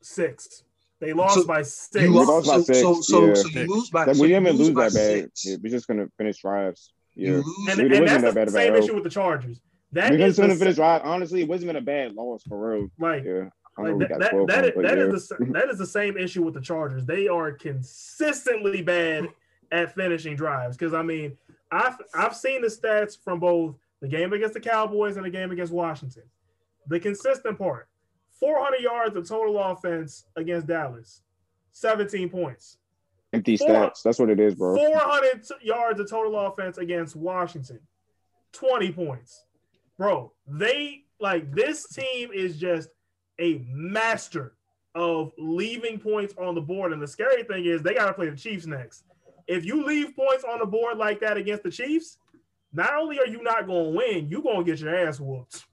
Six. They lost so by six. You lost, so, by six. So, so, yeah. so you lose by six. We didn't even lose, lose that bad. Yeah, we're just going to finish drives. Yeah. And, we, and, and that's that bad the same issue with the Chargers. That because is going to finish drive. Honestly, it wasn't even a bad loss for real. Right. Yeah. Like that, that, that, that, is, that, yeah. is the, that is the same issue with the Chargers. They are consistently bad at finishing drives. Because, I mean, I've, I've seen the stats from both the game against the Cowboys and the game against Washington. The consistent part. four hundred yards of total offense against Dallas, seventeen points. Empty stats. That's what it is, bro. four hundred yards of total offense against Washington, twenty points. Bro, they – like, this team is just a master of leaving points on the board. And the scary thing is they got to play the Chiefs next. If you leave points on the board like that against the Chiefs, not only are you not going to win, you're going to get your ass whooped.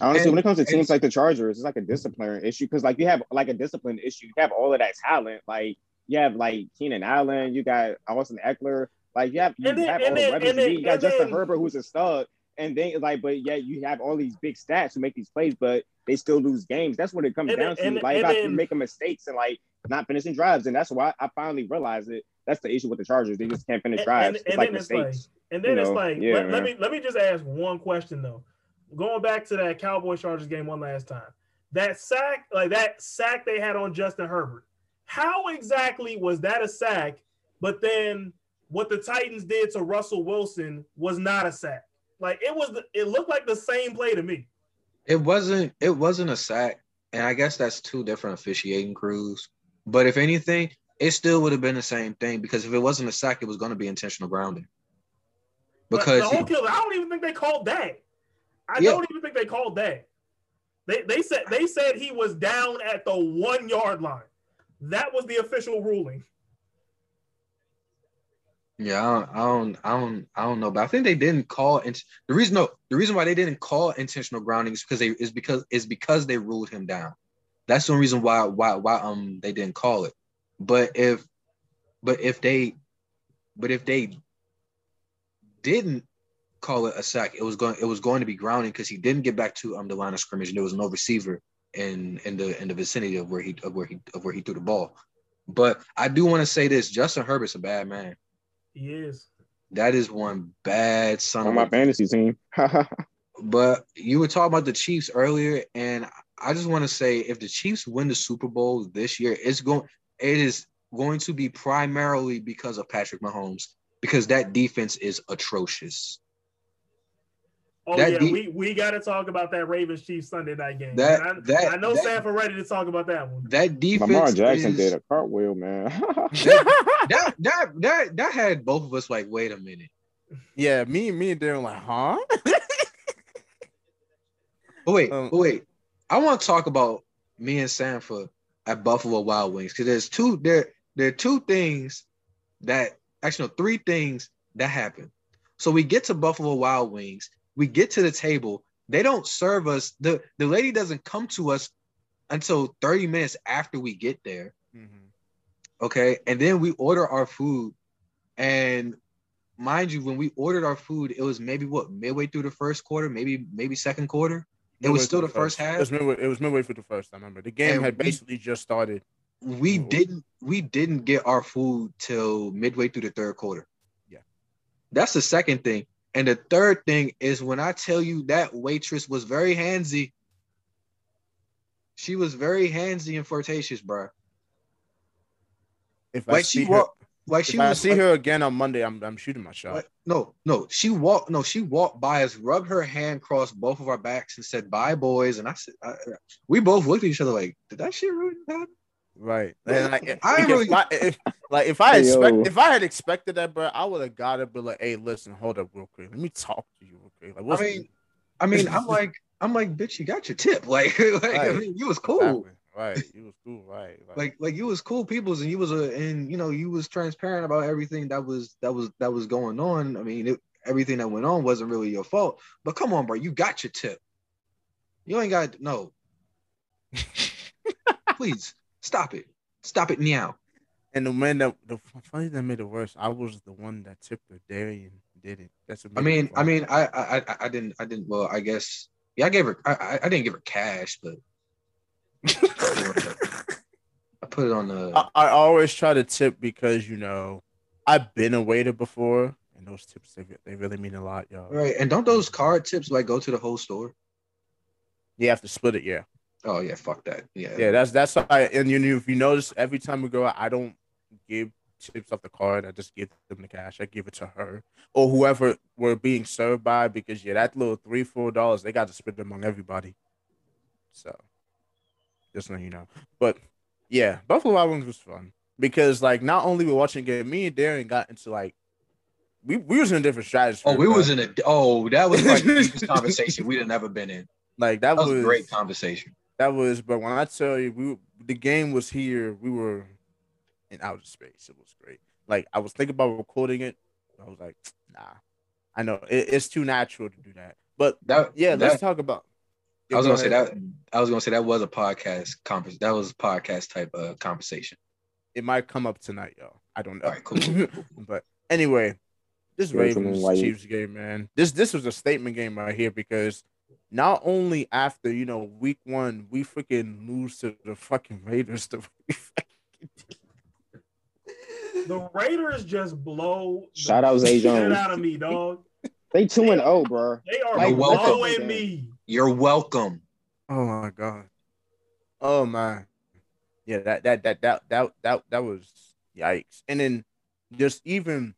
Honestly, and when it comes to teams like the Chargers, it's like a disciplinary issue, because, like, you have, like, a discipline issue. You have all of that talent. Like, you have, like, Keenan Allen. You got Austin Eckler. Like, you have, you have then, all the weapons. You, you got Justin then, Herbert, who's a stud. And then, like, but, yeah, you have all these big stats to make these plays, but they still lose games. That's what it comes down then, to. Like, about then, making mistakes and, like, not finishing drives. And that's why I finally realized it. That's the issue with the Chargers. They just can't finish drives. And, and, like, then it's like, and then you know, it's like, yeah, let, let me let me just ask one question, though. Going back to that Cowboys-Chargers game one last time, that sack, like that sack they had on Justin Herbert, how exactly was that a sack, but then what the Titans did to Russell Wilson was not a sack? Like, it was, the, it looked like the same play to me. It wasn't, it wasn't a sack, and I guess that's two different officiating crews. But if anything, it still would have been the same thing, because if it wasn't a sack, it was going to be intentional grounding. Because but the whole kill, I don't even think they called that. I yeah. don't even think they called that. They they said they said he was down at the one yard line. That was the official ruling. Yeah, I don't, I don't, I don't, I don't know, but I think they didn't call. And the reason, no, the reason why they didn't call intentional grounding is because they is because is because they ruled him down. That's the reason why why why um they didn't call it. But if, but if they, but if they didn't call it a sack, it was going it was going to be grounding because he didn't get back to um the line of scrimmage and there was no receiver in in the in the vicinity of where he of where he of where he threw the ball. But I do want to say this: Justin Herbert's a bad man. He is. That is one bad son. On my fantasy team. But you were talking about the Chiefs earlier, and I just want to say, if the Chiefs win the Super Bowl this year, it's going. It is going to be primarily because of Patrick Mahomes, because that defense is atrocious. Oh that yeah, de- we, we got to talk about that Ravens Chiefs Sunday night game. That, I, that I know Stafford are ready to talk about that one. That defense, Lamar Jackson is, did a cartwheel, man. that, that that that that had both of us like, wait a minute. Yeah, me and me and Darren like, huh? but wait, um, but wait. I want to talk about me and Sanford at Buffalo Wild Wings because there's two there there are two things that actually no, three things that happened. So we get to Buffalo Wild Wings. We get to the table. They don't serve us. The, the lady doesn't come to us until thirty minutes after we get there. Mm-hmm. Okay. And then we order our food. And mind you, when we ordered our food, it was maybe what, midway through the first quarter, maybe, maybe second quarter. Midway it was still the first, first half. It was, midway, it was midway through the first, I remember. The game and had we, basically just started. We oh. didn't we didn't get our food till midway through the third quarter. Yeah. That's the second thing. And the third thing is when I tell you that waitress was very handsy. She was very handsy and flirtatious, bro. If like I see she walked, her, like she if was, I see like, her again on Monday, I'm I'm shooting my shot. Like, no, no, she walked. No, she walked by us, rubbed her hand across both of our backs, and said, "Bye, boys." And I said, I, we both looked at each other like, "Did that shit really happen?" Right. And like, I if, really... if I, if, like if I expect Yo. if I had expected that, bro, I would have got to be like, hey, listen, hold up real quick. Let me talk to you real quick. Like, what's I mean, I mean, I'm like, I'm like, bitch, you got your tip. Like, like right. I mean, you was cool. Exactly. Right. You was cool, right. Like, like like you was cool peoples and you was a and you know, you was transparent about everything that was that was that was going on. I mean, it, everything that went on wasn't really your fault. But come on, bro, you got your tip. You ain't got no. Please. Stop it. Stop it now. And the man that the funny that made it worse, I was the one that tipped her. Darian did it. That's what I mean. I mean, I, I I didn't I didn't well, I guess yeah, I gave her I I didn't give her cash, but I put it on the I, I always try to tip because you know I've been a waiter before and those tips they they really mean a lot, y'all. Right. And don't those card tips like go to the whole store? You have to split it, yeah. Oh yeah, fuck that. Yeah, yeah. That's that's why. And you know, if you notice, every time we go out, I don't give tips off the card. I just give them the cash. I give it to her or whoever we're being served by because yeah, that little three, four dollars they got to split among everybody. So, just so you know. But yeah, Buffalo Wild Wings was fun because like not only we were watching the game, me and Darren got into like. We we was in a different strategy. Oh, we was in a oh that was like the deepest conversation we'd have never been in. Like that, that was, was a great conversation. That was, but when I tell you, we the game was here. We were in outer space. It was great. Like I was thinking about recording it. I was like, nah, I know it, it's too natural to do that. But that, yeah, that, let's talk about. I was gonna say that. I was gonna say that was a podcast conference. That was a podcast type of conversation. It might come up tonight, y'all. I don't know. All right, cool. cool, cool. But anyway, this Ravens Chiefs game, man. This this was a statement game right here because. Not only after, you know, week one, we freaking lose to the fucking Raiders. The, the Raiders just blow Shout out Zay Jones. Shit out of me, dog. They two and oh, bro. They are like, blowing me. You're welcome. Oh, my God. Oh, my. Yeah, that that that that that that, that was yikes. And then just even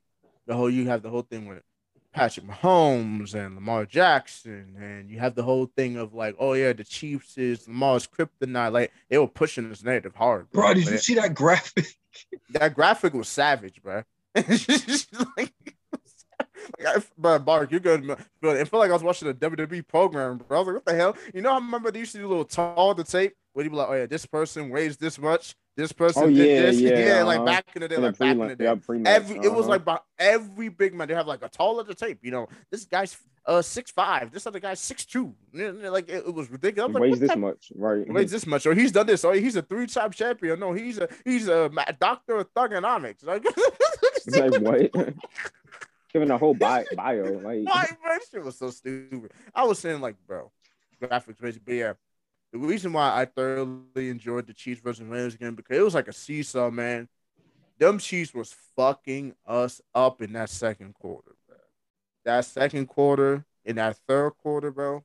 the whole, you have the whole thing with it. Patrick Mahomes and Lamar Jackson, and you have the whole thing of like, oh yeah, the Chiefs is Lamar's kryptonite. Like they were pushing this narrative hard, bro. bro did man. you see that graphic? That graphic was savage, bro. like, like, bro, Mark, you're good, bro. It felt like I was watching a W W E program, bro. I was like, what the hell? You know, I remember they used to do a little tall to tape where you be like, oh yeah, this person weighs this much, This person oh, did yeah, this. Yeah, yeah uh-huh. like back in the day, in like back in the day. Yeah, every uh-huh. It was like about every big man. They have like a tall of the tape. You know, this guy's uh six five. This other guy's six two. Like it, it was ridiculous. Like, weighs this type? much, right? Weighs this much. Or he's done this. Or he's a three-time champion. No, he's a he's a doctor of thugonomics. Like, like what? Giving a whole bio. bio like. Like, bro, this shit was so stupid. I was saying like, bro, graphics, but yeah. The reason why I thoroughly enjoyed the Chiefs versus Rams game because it was like a seesaw, man. Them Chiefs was fucking us up in that second quarter, bro. That second quarter and that third quarter, bro.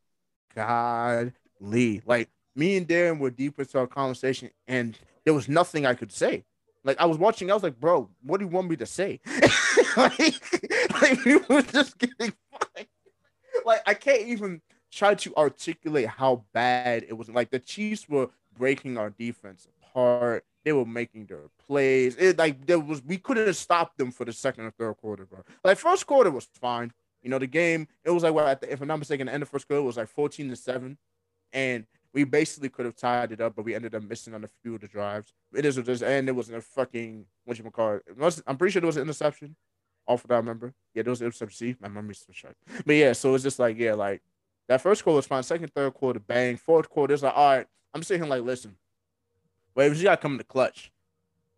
Golly. Like, me and Darren were deep into our conversation, and there was nothing I could say. Like, I was watching. I was like, bro, what do you want me to say? like, like, we were just getting fun. Like, I can't even try to articulate how bad it was. Like, the Chiefs were breaking our defense apart. They were making their plays. It like there was we couldn't stop them for the second or third quarter, bro. Like, first quarter was fine. You know, the game, it was like, well, at the, if I'm not mistaken, the end of first quarter was like fourteen to seven, and we basically could have tied it up, but we ended up missing on a few of the drives. It is just, and it was a fucking whatchamacallit. It was, I'm pretty sure there was an interception, off what I remember. Yeah, there was an interception. My memory's so short. But yeah, so it's just like, yeah, like. That first quarter was fine. Second, third quarter, bang. Fourth quarter, it's like, all right, I'm sitting here like, listen, Waves, you got to come in the clutch.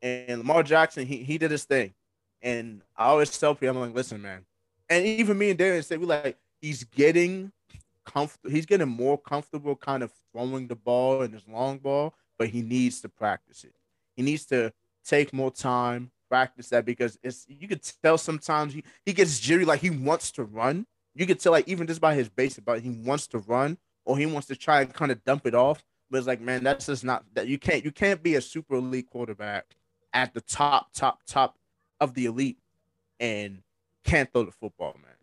And Lamar Jackson, he he did his thing. And I always tell people, I'm like, listen, man. And even me and Darren said, we like, he's getting comfortable. He's getting more comfortable kind of throwing the ball and his long ball, but he needs to practice it. He needs to take more time, practice that, because it's you could tell sometimes he, he gets jittery, like he wants to run. You could tell, like, even just by his basic, but he wants to run or he wants to try and kind of dump it off. But it's like, man, that's just not that you can't you can't be a super elite quarterback at the top, top, top of the elite and can't throw the football, man.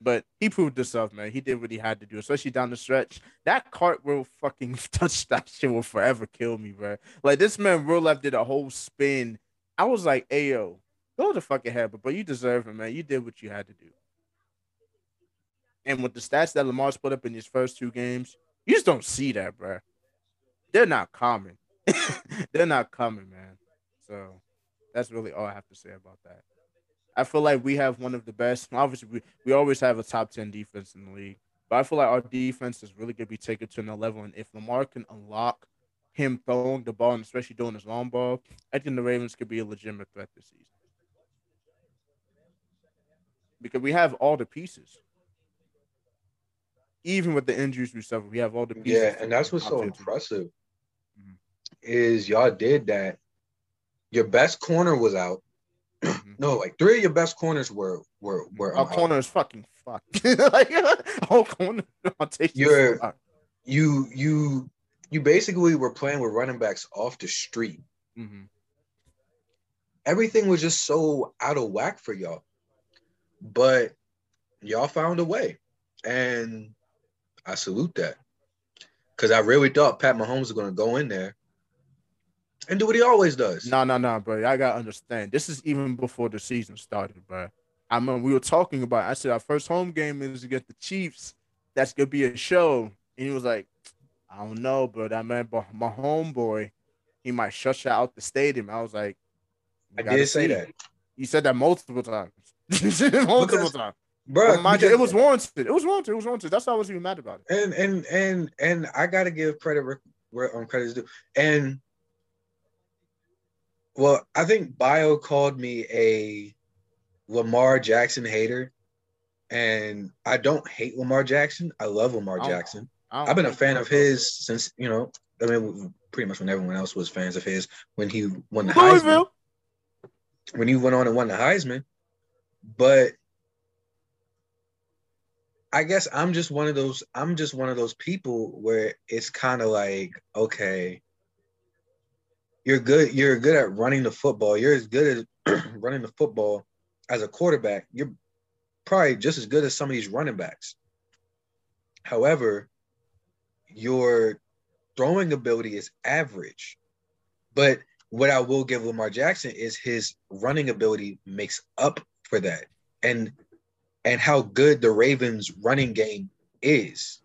But he proved himself, man. He did what he had to do, especially down the stretch. That cartwheel fucking touch that shit will forever kill me, bro. Like, this man real life did a whole spin. I was like, ayo, go the fucking hell, but, but you deserve it, man. You did what you had to do. And with the stats that Lamar's put up in his first two games, you just don't see that, bro. They're not common. They're not common, man. So that's really all I have to say about that. I feel like we have one of the best. Obviously, we, we always have a top ten defense in the league. But I feel like our defense is really going to be taken to another level. And if Lamar can unlock him throwing the ball, and especially doing his long ball, I think the Ravens could be a legitimate threat this season. Because we have all the pieces. Even with the injuries we suffered, we have all the pieces. Yeah, and that's what's so impressive mm-hmm. is y'all did that. Your best corner was out. Mm-hmm. No, like three of your best corners were were were our out. Corner is fucking fucked. Like, whole corner. Your you you you basically were playing with running backs off the street. Mm-hmm. Everything was just so out of whack for y'all, but y'all found a way, and I salute that, because I really thought Pat Mahomes was going to go in there and do what he always does. No, no, no, bro. I got to understand. This is even before the season started, bro. I mean, we were talking about it. I said our first home game is against the Chiefs. That's going to be a show. And he was like, I don't know, bro. That man, my homeboy, he might shut you out the stadium. I was like, I did say that. You said that multiple times. multiple because- times. Bro, well, it was warranted. It was warranted. It was warranted. That's why I wasn't even mad about it. And and and and I gotta give credit where um, credit is due. And well, I think Bio called me a Lamar Jackson hater, and I don't hate Lamar Jackson. I love Lamar I Jackson. I've been a fan of his since, you know, I mean, pretty much when everyone else was fans of his when he won the Louisville. Heisman. When he went on and won the Heisman, but. I guess I'm just one of those. I'm just one of those people where it's kind of like, okay, you're good. You're good at running the football. You're as good at running the football as a quarterback. You're probably just as good as some of these running backs. However, your throwing ability is average. But what I will give Lamar Jackson is his running ability makes up for that, and. And how good the Ravens' running game is.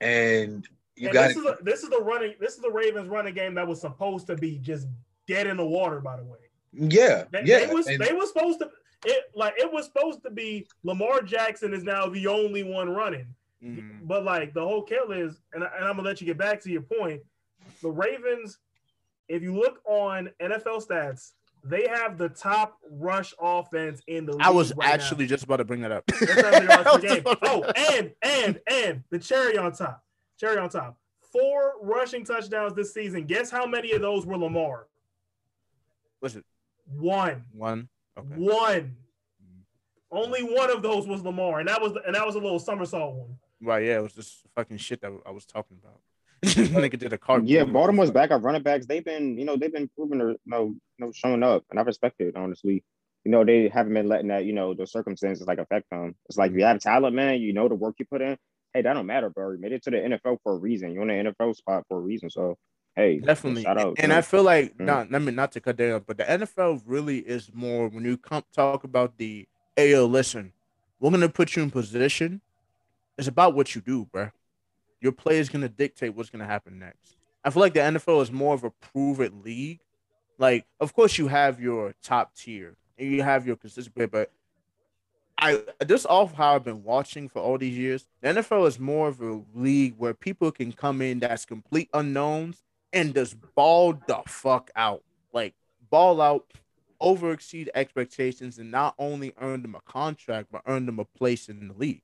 And you got this, this is the running. This is the Ravens running game that was supposed to be just dead in the water. By the way, yeah, they, yeah, they was and, they were supposed to. It like it was supposed to be Lamar Jackson is now the only one running, mm-hmm. but like the whole kill is, and, and I'm gonna let you get back to your point. The Ravens, if you look on N F L stats, they have the top rush offense in the league. I was right actually now. just about to bring that up. oh, and and and the cherry on top, cherry on top. Four rushing touchdowns this season. Guess how many of those were Lamar? Was it one? One. Okay. One. Only one of those was Lamar, and that was and that was a little somersault one. Right. Yeah, it was just fucking shit that I was talking about. Nigga did a card. Yeah, Baltimore's backup running backs, they've been, you know, they've been proving or you know, you know, showing up, and I respect it, honestly. You know, they haven't been letting that, you know, the circumstances like affect them. It's like, if you have talent, man, you know the work you put in. Hey, that don't matter, bro. You made it to the N F L for a reason. You're on the N F L spot for a reason. So, hey, definitely. Shout out, and man. I feel like, mm-hmm. not, I mean, not to cut down, but the N F L really is more when you come talk about the, hey, yo, listen, we're going to put you in position. It's about what you do, bro. Your play is going to dictate what's going to happen next. I feel like the N F L is more of a prove-it league. Like, of course, you have your top tier and you have your consistent play, but I just off how I've been watching for all these years, the N F L is more of a league where people can come in that's complete unknowns and just ball the fuck out. Like, ball out, over-exceed expectations, and not only earn them a contract, but earn them a place in the league.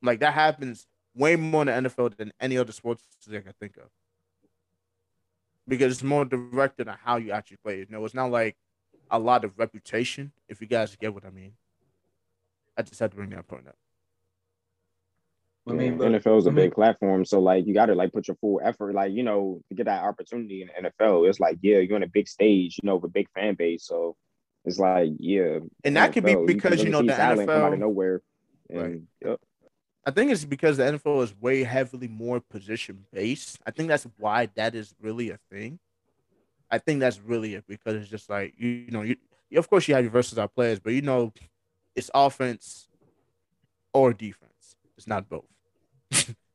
Like, that happens way more in the N F L than any other sports I can think of. Because it's more directed on how you actually play. You know, it's not like a lot of reputation, if you guys get what I mean. I just had to bring that point up. I mean, but, N F L is a I mean, big platform, so, like, you got to, like, put your full effort, like, you know, to get that opportunity in the N F L. It's like, yeah, you're on a big stage, you know, with a big fan base, so it's like, yeah. And that could be because, you, you know, the N F L come out of nowhere. And, right. Yep. I think it's because the N F L is way heavily more position-based. I think that's why that is really a thing. I think that's really it, because it's just like, you, you know, you, of course you have your versatile players, but, you know, it's offense or defense. It's not both.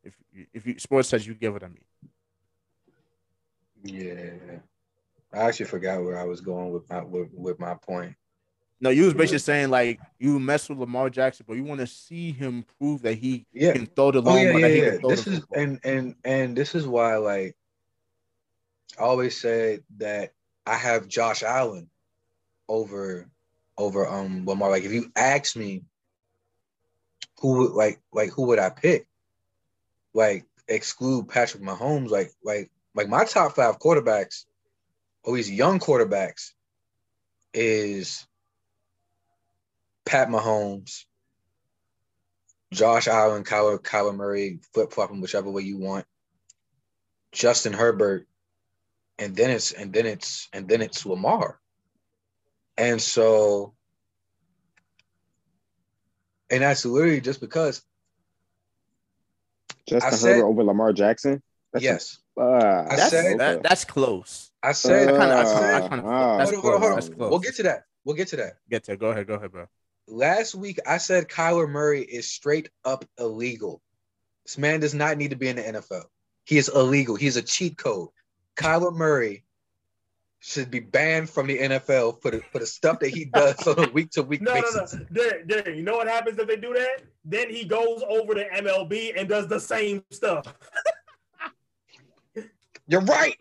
if if you, sports says you get what I mean. Yeah. I actually forgot where I was going with my with, with my point. No, you was basically saying, like, you mess with Lamar Jackson, but you want to see him prove that he yeah. can throw the long oh, yeah, one. Yeah, yeah. He can this is and, and and this is why, like, I always said that I have Josh Allen over over um Lamar. Like, if you ask me, who would like like who would I pick? Like, exclude Patrick Mahomes. Like like like my top five quarterbacks, or these young quarterbacks, is Pat Mahomes, Josh Allen, Kyler, Kyler Murray, flip-flopping whichever way you want, Justin Herbert, and then it's and then it's and then it's Lamar. And so, and that's literally just because Justin I said, Herbert over Lamar Jackson. That's yes, a, uh, I that's, said that, that's close. I said, uh, kind of, I said uh, kind of, uh, that's, hold close, on, hold on. that's close. We'll get to that. We'll get to that. Get to it. Go ahead. Go ahead, bro. Last week, I said Kyler Murray is straight up illegal. This man does not need to be in the N F L. He is illegal. He's a cheat code. Kyler Murray should be banned from the N F L for the, for the stuff that he does on a week-to-week no, basis. No, no, no. Derek, you know what happens if they do that? Then he goes over to M L B and does the same stuff. You're right.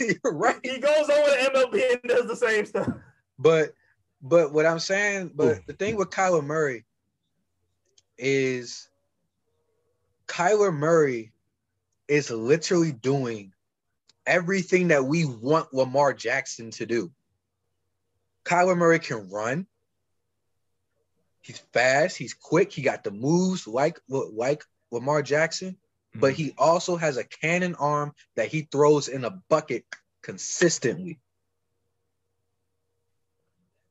You're right. He goes over to M L B and does the same stuff. But but what I'm saying, but Ooh. the thing with Kyler Murray is Kyler Murray is literally doing everything that we want Lamar Jackson to do. Kyler Murray can run. He's fast. He's quick. He got the moves like, like Lamar Jackson, mm-hmm. but he also has a cannon arm that he throws in a bucket consistently.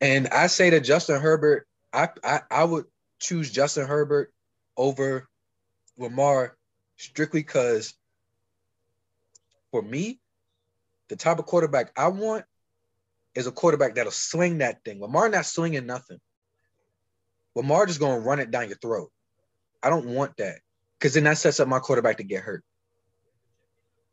And I say that Justin Herbert, I, I I would choose Justin Herbert over Lamar strictly because for me, the type of quarterback I want is a quarterback that'll sling that thing. Lamar not slinging nothing. Lamar just going to run it down your throat. I don't want that because then that sets up my quarterback to get hurt.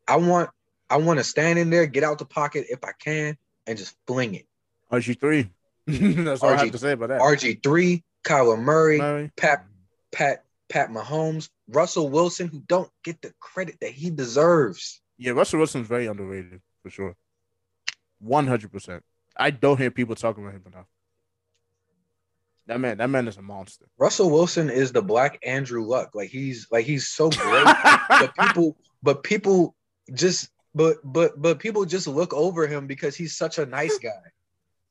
I want I want to stand in there, get out the pocket if I can, and just fling it. R G three. That's all R G, I have to say about that. R G three, Kyler Murray, Murray. Pat Pat Pat Mahomes, Russell Wilson, who don't get the credit that he deserves. Yeah, Russell Wilson's very underrated for sure. one hundred percent. I don't hear people talking about him enough. That man, that man is a monster. Russell Wilson is the black Andrew Luck. Like he's like he's so great. but people, but people just but but but people just look over him because he's such a nice guy.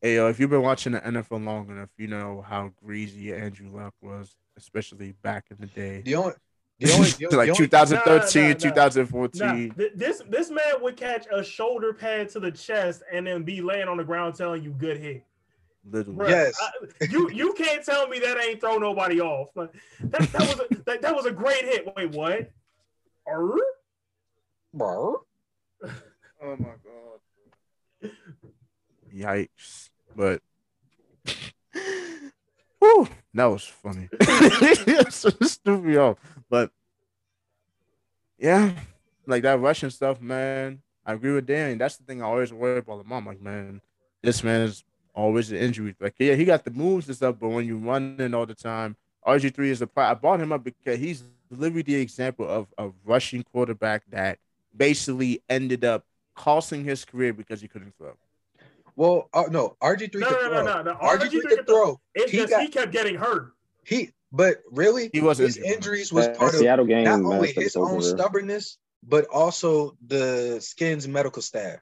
Hey, yo, if you've been watching the N F L long enough, you know how greasy Andrew Luck was, especially back in the day. The only, the only, the only like the only, twenty thirteen, nah, nah, nah. twenty fourteen. Nah, th- this this man would catch a shoulder pad to the chest and then be laying on the ground telling you good hit. Literally. Bruh, yes. I, you you can't tell me that ain't throw nobody off. Like, that, that was a, that, that was a great hit. Wait, what? Arr? Arr? Oh my god. Yikes! But whew, that was funny. So stupid, yo. But yeah, like that Russian stuff, man. I agree with Dan. That's the thing I always worry about. The mom, like, man, this man is always an injury. Like, yeah, he got the moves and stuff, but when you running all the time, R G three is the pro- I brought him up because he's literally the example of a Russian quarterback that basically ended up costing his career because he couldn't throw. Well, uh, no, R G three no, could no, throw. No, no, no, R G three could throw. It's he just got, he kept getting hurt. He, but really, he was his injured. Injuries was that, part of not game, only his own over. Stubbornness, but also the Skins medical staff.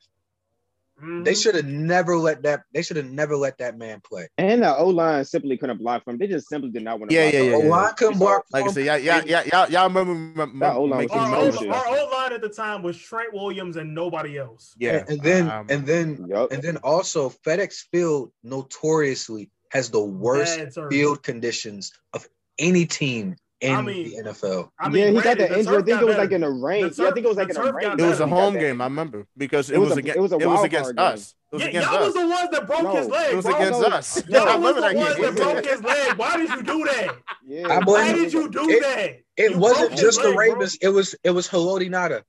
Mm-hmm. They should have never let that. They should have never let that man play. And the O line simply couldn't block for him. They just simply did not want to. Yeah, block yeah, yeah. O line yeah. couldn't block. Like I said, yeah, yeah, yeah, y'all, y'all remember m- that O line. Our O line at the time was Trent Williams and nobody else. Yeah, and, and then um, and then yep. and then also FedEx Field notoriously has the worst field conditions of any team. In I mean, the N F L. I mean, yeah, he granted, got that injury. I think it was like in the rain. Yeah, I think it was like in the rain. It was a home game, I remember, because it, it was, was a, against it was, a it was against us. It was yeah, against y'all us. Was the ones that broke no, his leg. It was bro. Against no, us. Y'all I was the that ones game. That broke his leg. Why did you do that? Yeah. Why did you do it, that? It, it wasn't just the Ravens. It was it was Haloti Ngata.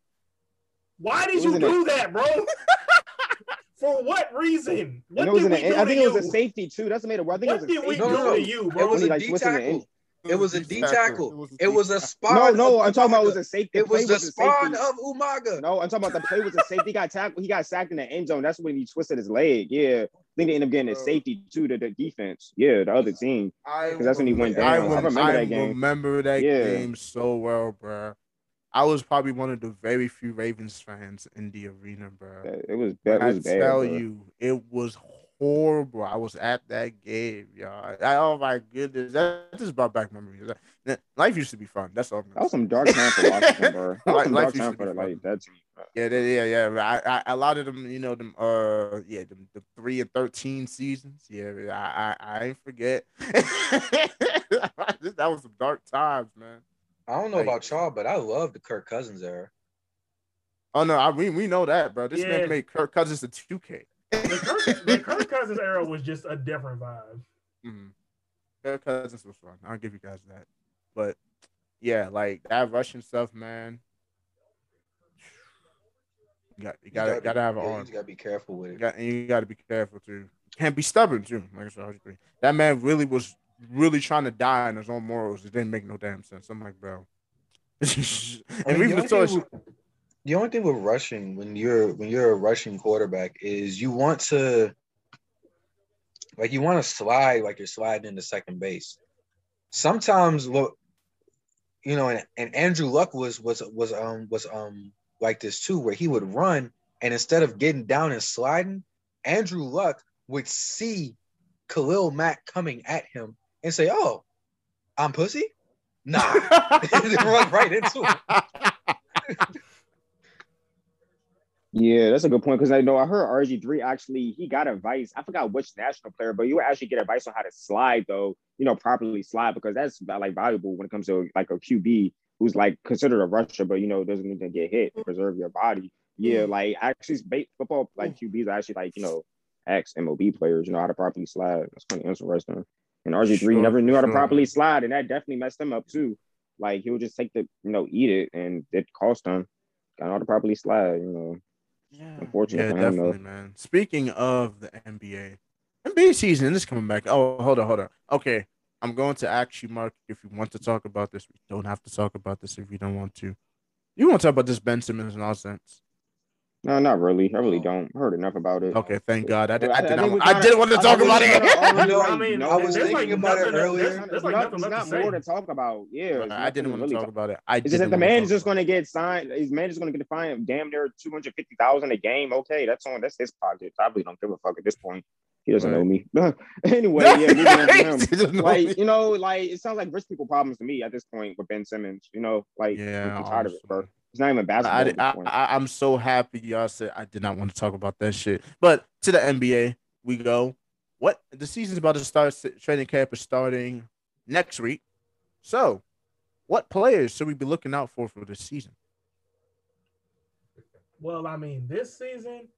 Why did you do that, bro? For what reason? What did we do? I think it was a safety too. That's made it. I think it was a safety. What did we do to you, bro? It was a D tackle. It was a D tackle. It was a spawn. No, no, I'm talking about it was a safety. It was the spawn of Umaga. No, I'm talking about the play was a safety. He got tackled. He got sacked in the end zone. That's when he twisted his leg. Yeah, I think they ended up getting a safety too to the defense. Yeah, the other team. Because that's when he went down. I, I remember I that game. Remember that yeah. game so well, bro. I was probably one of the very few Ravens fans in the arena, bro. It was. That was I bad, tell bro. You, it was. Horrible! I was at that game, y'all. I, oh my goodness, that, that is about back memories. Life used to be fun. That's all. That was some dark time for Washington, bro. That was some dark time for the like that team. Yeah, they, yeah, yeah. I, I, a lot of them, you know, them. Uh, yeah, them, the three and thirteen seasons. Yeah, I, I, I ain't forget. That was some dark times, man. I don't know like, about y'all, but I love the Kirk Cousins era. Oh no, I mean we know that, bro. This yeah. man made Kirk Cousins a two K. The Kirk, the Kirk Cousins era was just a different vibe. Mm-hmm. Kirk Cousins was fun. I'll give you guys that. But, yeah, like, that Russian stuff, man. You got you gotta, you gotta, gotta be, have an yeah, arm. You got to be careful with it. You got, and you got to be careful, too. You can't be stubborn, too. Like I said, that man really was really trying to die on his own morals. It didn't make no damn sense. I'm like, bro. and I mean, we was The only thing with rushing when you're when you're a rushing quarterback is you want to like you want to slide like you're sliding into second base. Sometimes, look, you know, and, and Andrew Luck was was was um was um like this too, where he would run and instead of getting down and sliding, Andrew Luck would see Khalil Mack coming at him and say, "Oh, I'm pussy." Nah, run right into him. Yeah, that's a good point because I know I heard R G three actually he got advice. I forgot which national player, but you would actually get advice on how to slide though, you know, properly slide because that's like valuable when it comes to like a Q B who's like considered a rusher, but you know doesn't need to get hit to preserve your body. Yeah, like actually football like Q Bs are actually like you know ex M O B players, you know how to properly slide. That's kind of interesting. And R G three sure, never knew sure. how to properly slide, and that definitely messed him up too. Like he would just take the you know eat it, and it cost him. got to properly slide, you know. Yeah, unfortunately, yeah, definitely, man. Speaking of the N B A, N B A season is coming back. Oh, hold on, hold on. Okay, I'm going to ask you, Mark, if you want to talk about this. We don't have to talk about this if you don't want to. You want to talk about this Ben Simmons nonsense? No, not really. I really don't. I heard enough about it. Okay, thank God. I did. I, did I, not, gotta, I didn't want to talk I about it. Gotta, no, I mean, no, I was thinking like about it earlier. There's, there's like nothing not, not more to talk about. Yeah, I didn't want to really talk about it. I just that the man is just going to get signed. His man is going to get fined damn near two hundred fifty thousand a game. Okay, that's on. That's his pocket. I really don't give a fuck at this point. He doesn't right. know me. Anyway, yeah, moving on to him. Like me. You know, like it sounds like rich people problems to me at this point with Ben Simmons. You know, like yeah, I'm tired of it, bro. It's not even basketball. I, I, I, I'm so happy y'all said I did not want to talk about that shit. But to the N B A, we go. What the season's about to start. Training camp is starting next week. So, what players should we be looking out for for this season? Well, I mean, this season,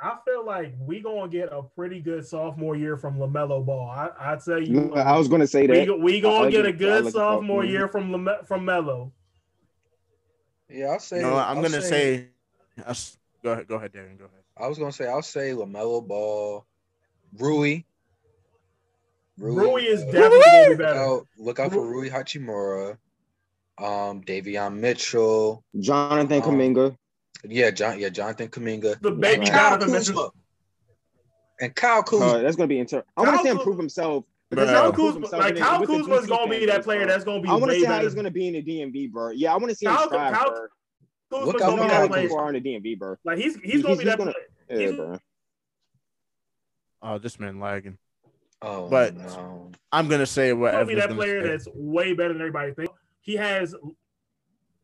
I feel like we gonna get a pretty good sophomore year from LaMelo Ball. I, I tell you, I was gonna say that we, we gonna like get a good like sophomore year from Lame, from Melo. Yeah, I'll say. No, I'm I'll gonna say. say go ahead, go ahead, Darren. Go ahead. I was gonna say I'll say LaMelo Ball, Rui. Rui, Rui is uh, definitely Rui! Gonna be better. Look out, look out for Rui Hachimura, um, Davion Mitchell, Jonathan um, Kuminga. Yeah, John. Yeah, Jonathan Kuminga. The baby Donovan Mitchell. And Kyle Kuzma. Uh, that's gonna be interesting. I want to see him prove himself. But Kyle Kuzma, like Kyle Kuzma is gonna be that player that's gonna be. I want to see how he's gonna be in the D M V, bro. Yeah, I want to see him strive, bro. Look how people are in the D M V, bro. Like he's he's gonna be that player. Yeah, bro. Oh, this man lagging. Oh, but I'm gonna say whatever. He's gonna be that player that's way better than everybody thinks. He has.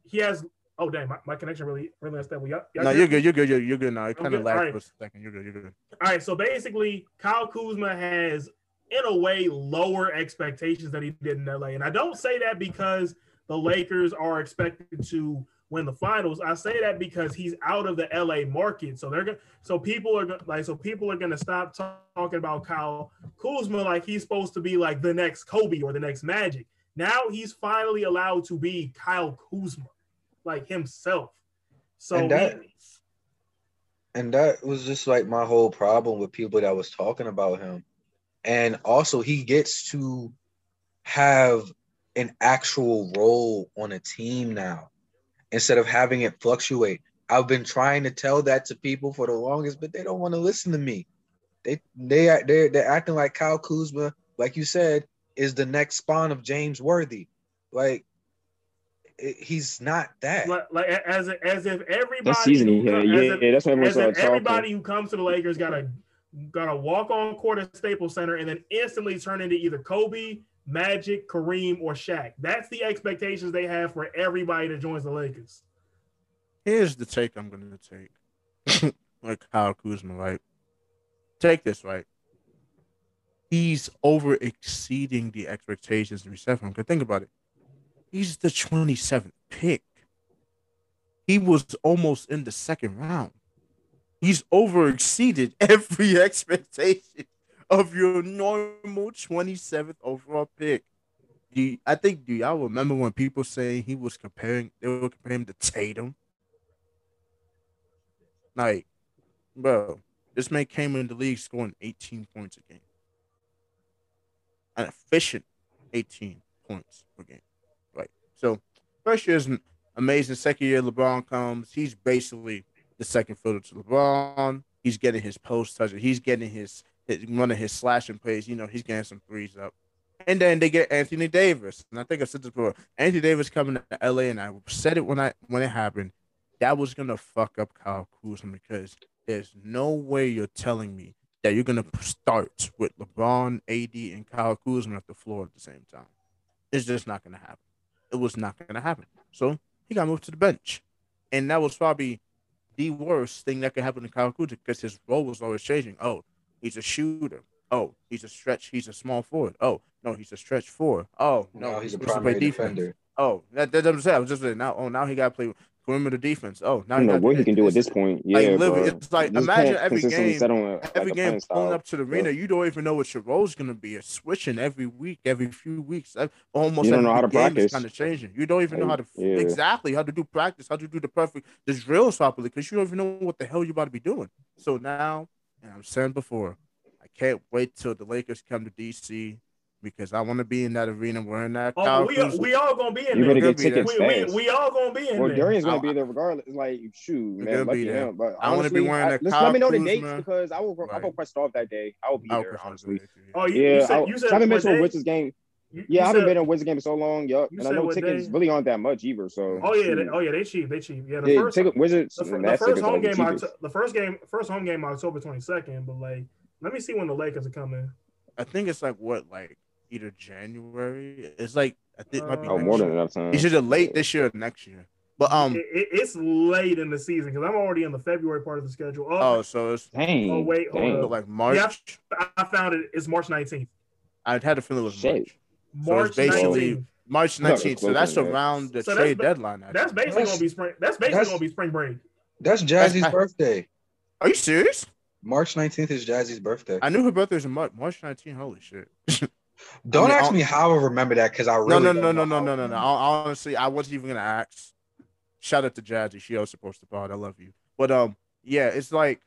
He has. Oh, damn, my, my connection really, really unstable. Y'all, y'all no, good? you're good, you're good, you're, you're good now. It kind of lagged right. for a second. You're good, you're good. All right, so basically, Kyle Kuzma has, in a way, lower expectations than he did in L A. And I don't say that because the Lakers are expected to win the finals. I say that because he's out of the L A market. So they're going so people are like so people are gonna stop talk, talking about Kyle Kuzma like he's supposed to be like the next Kobe or the next Magic. Now he's finally allowed to be Kyle Kuzma. Like himself, so and that, and that was just like my whole problem with people that was talking about him. And also, he gets to have an actual role on a team now instead of having it fluctuate. I've been trying to tell that to people for the longest, but they don't want to listen to me. They they are they're, they're acting like Kyle Kuzma, like you said, is the next spawn of James Worthy, like. He's not that. Like, like as a, as if everybody season, who, yeah, yeah, if, yeah, that's what as if everybody who comes to the Lakers gotta gotta walk on court at Staples Center and then instantly turn into either Kobe, Magic, Kareem, or Shaq. That's the expectations they have for everybody that joins the Lakers. Here's the take I'm gonna take. Like Kyle Kuzma, right? Take this right. He's over exceeding the expectations we set for him. Think about it. He's the twenty-seventh pick. He was almost in the second round. He's over exceeded every expectation of your normal twenty-seventh overall pick. Do you, I think, do y'all remember when people say he was comparing, they were comparing him to Tatum? Like, bro, this man came in the league scoring eighteen points a game. An efficient eighteen points per game. So first year is amazing. Second year, LeBron comes. He's basically the second fiddle to LeBron. He's getting his post touches. He's getting his, his one of his slashing plays. You know, he's getting some threes up. And then they get Anthony Davis. And I think I said this before. Anthony Davis coming to L A, and I said it when I when it happened. That was gonna fuck up Kyle Kuzma because there's no way you're telling me that you're gonna start with LeBron, A D, and Kyle Kuzma at the floor at the same time. It's just not gonna happen. It was not going to happen. So he got moved to the bench. And that was probably the worst thing that could happen to Kyle Kuzma because his role was always changing. Oh, he's a shooter. Oh, he's a stretch. He's a small forward. Oh, no, he's a stretch forward. Oh, no, no he's, he's a primary defender. Oh, that, that doesn't say. I was just saying, now, oh, now he got to play perimeter defense. Oh, now I don't you know what he can do at this point. Yeah, like, bro. It's like imagine every game, on, like, every game pulling up to the arena. Yeah. You don't even know what your role's gonna be. It's switching every week, every few weeks. Almost you don't every know how to practice. It's kind of changing. You don't even know how to yeah. exactly how to do practice, how to do the perfect the drills properly, because you don't even know what the hell you're about to be doing. So now, and I'm saying before, I can't wait till the Lakers come to D C. Because I want to be in that arena wearing that. Oh, Kyle we, Kuzma. we all gonna be in you there. Get tickets we, we, we all gonna be in well, there. Darian's gonna I, be there regardless. Like, shoot, man, lucky him. But honestly, I want to be wearing that. I, Kyle let me know Kuzma. The dates because I will. Right. I will press off that day. I will be I'll there. Honestly. Oh, you, yeah. You said, I, you said I haven't been to a Wizards game. You, yeah, you I haven't said, been to a Wizards game in so long. Yup. And I know tickets day? really aren't that much either. So. Oh yeah. They, oh yeah. They cheap. They cheap. Yeah. The yeah, first ticket, Wizards. The first home game. The first game. First home game. October twenty second. But like, let me see when the Lakers are coming. I think it's like what like. Either January, it's like I think it might be oh, more than enough time. It's either late this year or next year, but um, it, it, it's late in the season because I'm already in the February part of the schedule. Oh, oh so it's dang, oh, wait, dang. Uh, like March. Yeah, I found it. It's March nineteenth. I had a feeling it was Shit. March. So it's basically nineteenth. March nineteenth. So that's around the so trade ba- deadline. Actually. That's basically that's, gonna be spring. That's basically that's, gonna be spring break. That's Jazzy's that's, birthday. Are you serious? March nineteenth is Jazzy's birthday. I knew her birthday was in March. March nineteenth. Holy shit. Don't I mean, ask me how I remember that because I really no no no no no no no no. Honestly, I wasn't even gonna ask. Shout out to Jazzy, she also supposed to pod. I love you, but um, yeah, it's like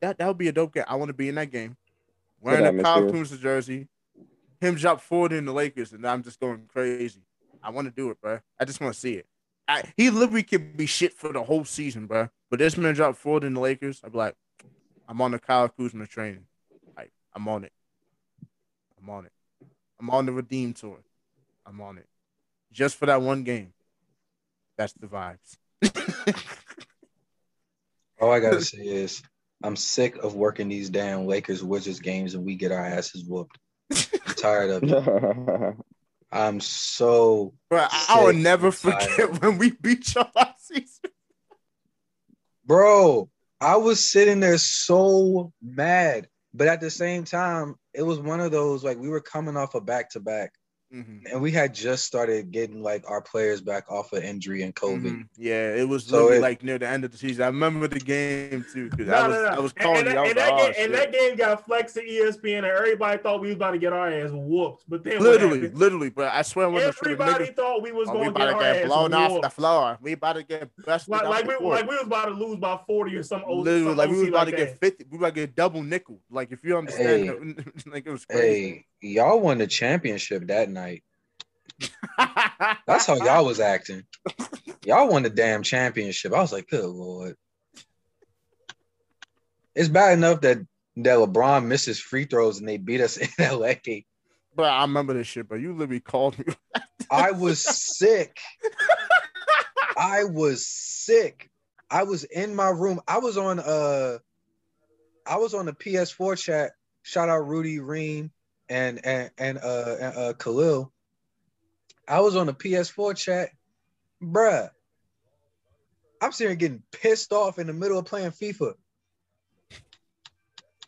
that. That would be a dope game. I want to be in that game, wearing a Kyle Kuzma jersey. Him drop forty in the Lakers, and I'm just going crazy. I want to do it, bro. I just want to see it. I, he literally could be shit for the whole season, bro. But this man dropped forty in the Lakers. I'd be like, I'm on the Kyle Kuzma train. Like, I'm on it. I'm on it. I'm on the Redeem Tour. I'm on it. Just for that one game. That's the vibes. All I got to say is I'm sick of working these damn Lakers-Wizards games and we get our asses whooped. I'm tired of it. I'm so Bro, I will never forget when we beat y'all last season. Bro, I was sitting there so mad. But at the same time, it was one of those, like, we were coming off a back-to-back, mm-hmm. and we had just started getting, like, our players back off of injury and COVID. Mm-hmm. Yeah, it was so it, like near the end of the season. I remember the game, too, because no, I, no, no. I was calling and, and, you. And, that, like, oh, game, and that game got flexed to E S P N, and everybody thought we was about to get our ass whooped. But then Literally, literally, but I swear. When everybody the thought we was oh, going to get our get ass blown whooped. Off the floor. We about to get busted like, like, we, like we was about to lose by forty or some old Literally, some like we was about like to get fifty. We about to get double nickel. Like, if you understand. Hey. Like it was crazy. Hey, y'all won the championship that night. That's how y'all was acting. Y'all won the damn championship. I was like, good Lord. It's bad enough that, that LeBron misses free throws and they beat us in L A. But I remember this shit, but you literally called me. I was sick. I was sick. I was in my room. I was on uh I was on the P S four chat. Shout out Rudy, Reem, and and and uh, and uh Khalil. I was on the P S four chat, bruh. I'm sitting here getting pissed off in the middle of playing FIFA,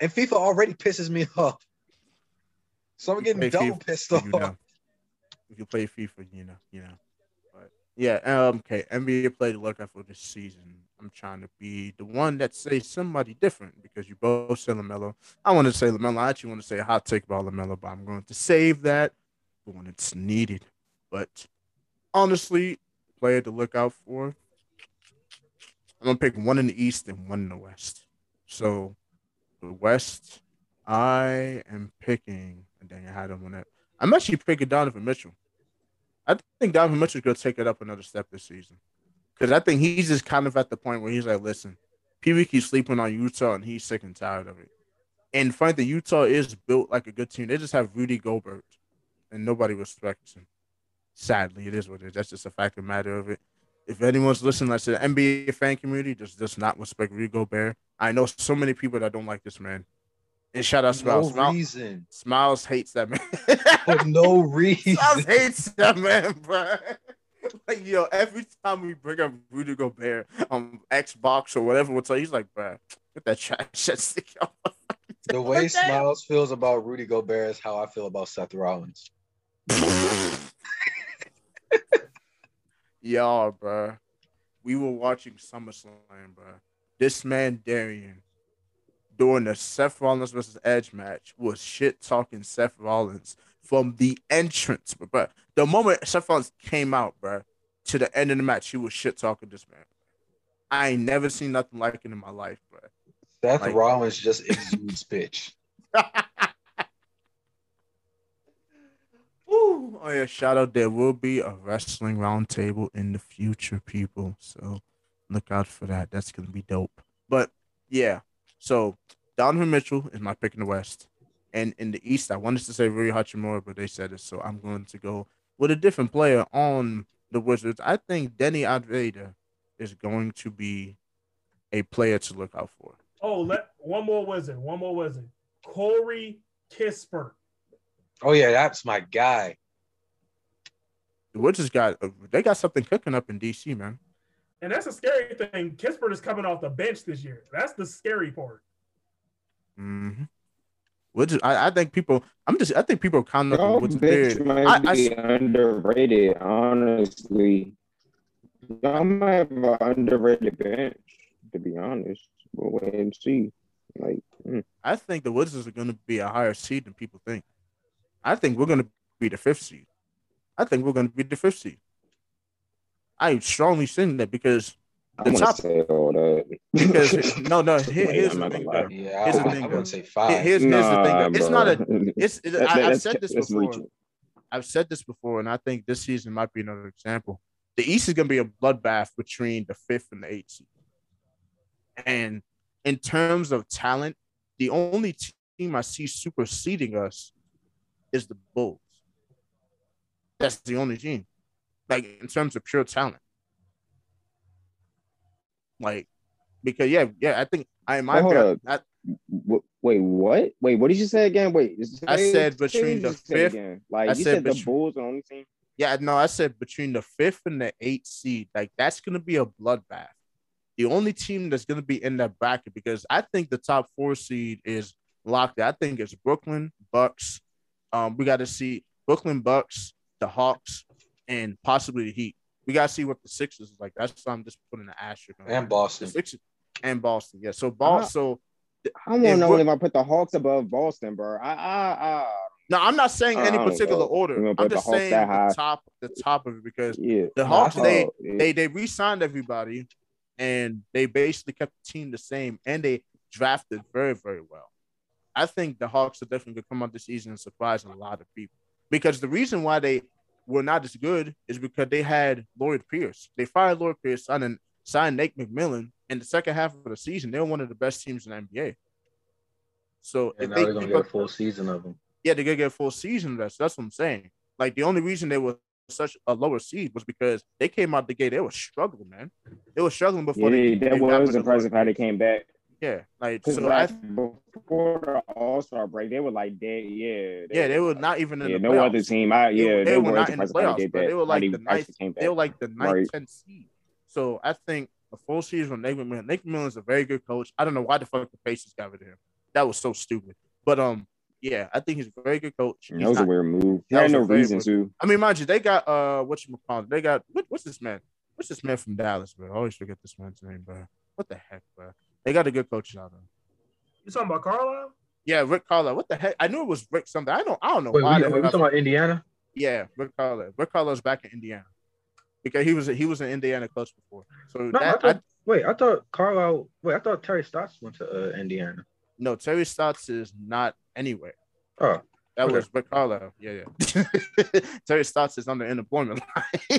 and FIFA already pisses me off, so I'm you getting double FIFA, pissed off. You know. If you play FIFA, you know, you know. But yeah, um, okay. N B A play to look out for this season. I'm trying to be the one that says somebody different because you both say LaMelo. I want to say LaMelo. I actually want to say a hot take about LaMelo, but I'm going to save that for when it's needed. But honestly, player to look out for, I'm going to pick one in the East and one in the West. So the West, I am picking – dang, I had him on that. I'm actually picking Donovan Mitchell. I think Donovan Mitchell's going to take it up another step this season. Because I think he's just kind of at the point where he's like, listen, P V keeps sleeping on Utah, and he's sick and tired of it. And find that Utah is built like a good team. They just have Rudy Gobert, and nobody respects him. Sadly, it is what it is. That's just a fact of the matter of it. If anyone's listening, like I said, the N B A fan community does, does not respect Rudy Gobert. I know so many people that don't like this man. And shout out Smiles. No reason. Smiles hates that man. For no reason. Smiles hates that man, bro. Like, yo, every time we bring up Rudy Gobert on Xbox or whatever, we'll tell you, he's like, bro, get that trash shit stick out. The way oh, Smiles feels about Rudy Gobert is how I feel about Seth Rollins. Y'all, bro. we were watching SummerSlam, bro. This man, Darian, during the Seth Rollins versus Edge match, was shit-talking Seth Rollins from the entrance. But, bro, the moment Seth Rollins came out, bro, to the end of the match, he was shit-talking this man. I ain't never seen nothing like it in my life, bro. Seth like, Rollins just exudes bitch. Ooh. Oh, yeah, shout out. There will be a wrestling roundtable in the future, people. So look out for that. That's going to be dope. But, yeah, so Donovan Mitchell is my pick in the West. And in the East, I wanted to say Rui Hachimura, but they said it. So I'm going to go with a different player on the Wizards. I think Denny Avdija is going to be a player to look out for. Oh, let, one more Wizard. One more Wizard. Corey Kispert. Oh, yeah, that's my guy. The Wizards got – they got something cooking up in D C, man. And that's a scary thing. Kispert is coming off the bench this year. That's the scary part. Mm-hmm. Wizards, I, I think people – I'm just – I think people are kind of oh, – Wizards might I, be I, underrated, honestly. Y'all might have an underrated bench, to be honest. We'll wait and see. Like, mm. I think the Wizards are going to be a higher seed than people think. I think we're going to be the fifth seed. I think we're going to be the fifth seed. I strongly think that because the I'm top say all that. Because no, no. Here, Wait, here's I'm the thing. Though. Yeah, here's I, the thing. I'm going to say five. Here's, nah, here's the thing. Though. It's bro. not a. It's. It, that, I, I've said this before. Reaching. I've said this before, and I think this season might be another example. The East is going to be a bloodbath between the fifth and the eighth seed. And in terms of talent, the only team I see superseding us is the Bulls. That's the only team. Like, in terms of pure talent. Like, because, yeah, yeah, I think I might be. Wait, what? Wait, what did you say again? Wait. Say, I said between the fifth. Like, I you said, said between, the Bulls are the only team? Yeah, no, I said between the fifth and the eighth seed. Like, that's going to be a bloodbath. The only team that's going to be in that bracket, because I think the top four seed is locked. I think it's Brooklyn, Bucks. Um, we got to see Brooklyn Bucks, the Hawks, and possibly the Heat. We got to see what the Sixers is like. That's why I'm just putting the asterisk on. And Boston. Sixers, and Boston, yeah. So, Boston. So, I don't know if I put the Hawks above Boston, bro. I, I, I, no, I'm not saying any particular know. order. I'm just saying the top, the top of it because yeah. the Hawks, no, they, yeah. they they re-signed everybody, and they basically kept the team the same, and they drafted very, very well. I think the Hawks are definitely going to come out this season and surprise a lot of people. Because the reason why they were not as good is because they had Lloyd Pierce. They fired Lloyd Pierce and signed Nate McMillan. In the second half of the season, they were one of the best teams in the N B A. So and if now they they're going to get a full season of them. Yeah, they're going to get a full season of that. So that's what I'm saying. Like, the only reason they were such a lower seed was because they came out the gate. They were struggling, man. They were struggling before yeah, they that was impressive how they came back. Yeah, like so. Like, I, before the All Star break, they were like dead. Yeah, they yeah, were, they were not even in yeah, the no playoffs. other team. I yeah, they, they, they were not in the playoffs. But they were like the ninth. They were like the ninth, right. tenth seed. So I think a full season with Nate McMillan. Nate McMillan is a very good coach. I don't know why the fuck the Pacers got rid of him. That was so stupid. But um, yeah, I think he's a very good coach. He's that was not, a weird move. He had no reason to. I mean, mind you, they got uh, what you call it? They got what, what's this man? What's this man from Dallas? Bro, I always forget this man's name. Bro, what the heck, bro? They got a good coach out there. You talking about Carlisle? Yeah, Rick Carlisle. What the heck? I knew it was Rick something. I don't. I don't know wait, why. Wait, wait, we talking about Indiana? Yeah, Rick Carlisle. Rick Carlisle's back in Indiana because he was he was an Indiana coach before. So no, that, I thought, I, wait, I thought Carlisle. Wait, I thought Terry Stotts went to uh, Indiana. No, Terry Stotts is not anywhere. Oh, that okay. was Rick Carlisle. Yeah, yeah. Terry Stotts is on the unemployment line.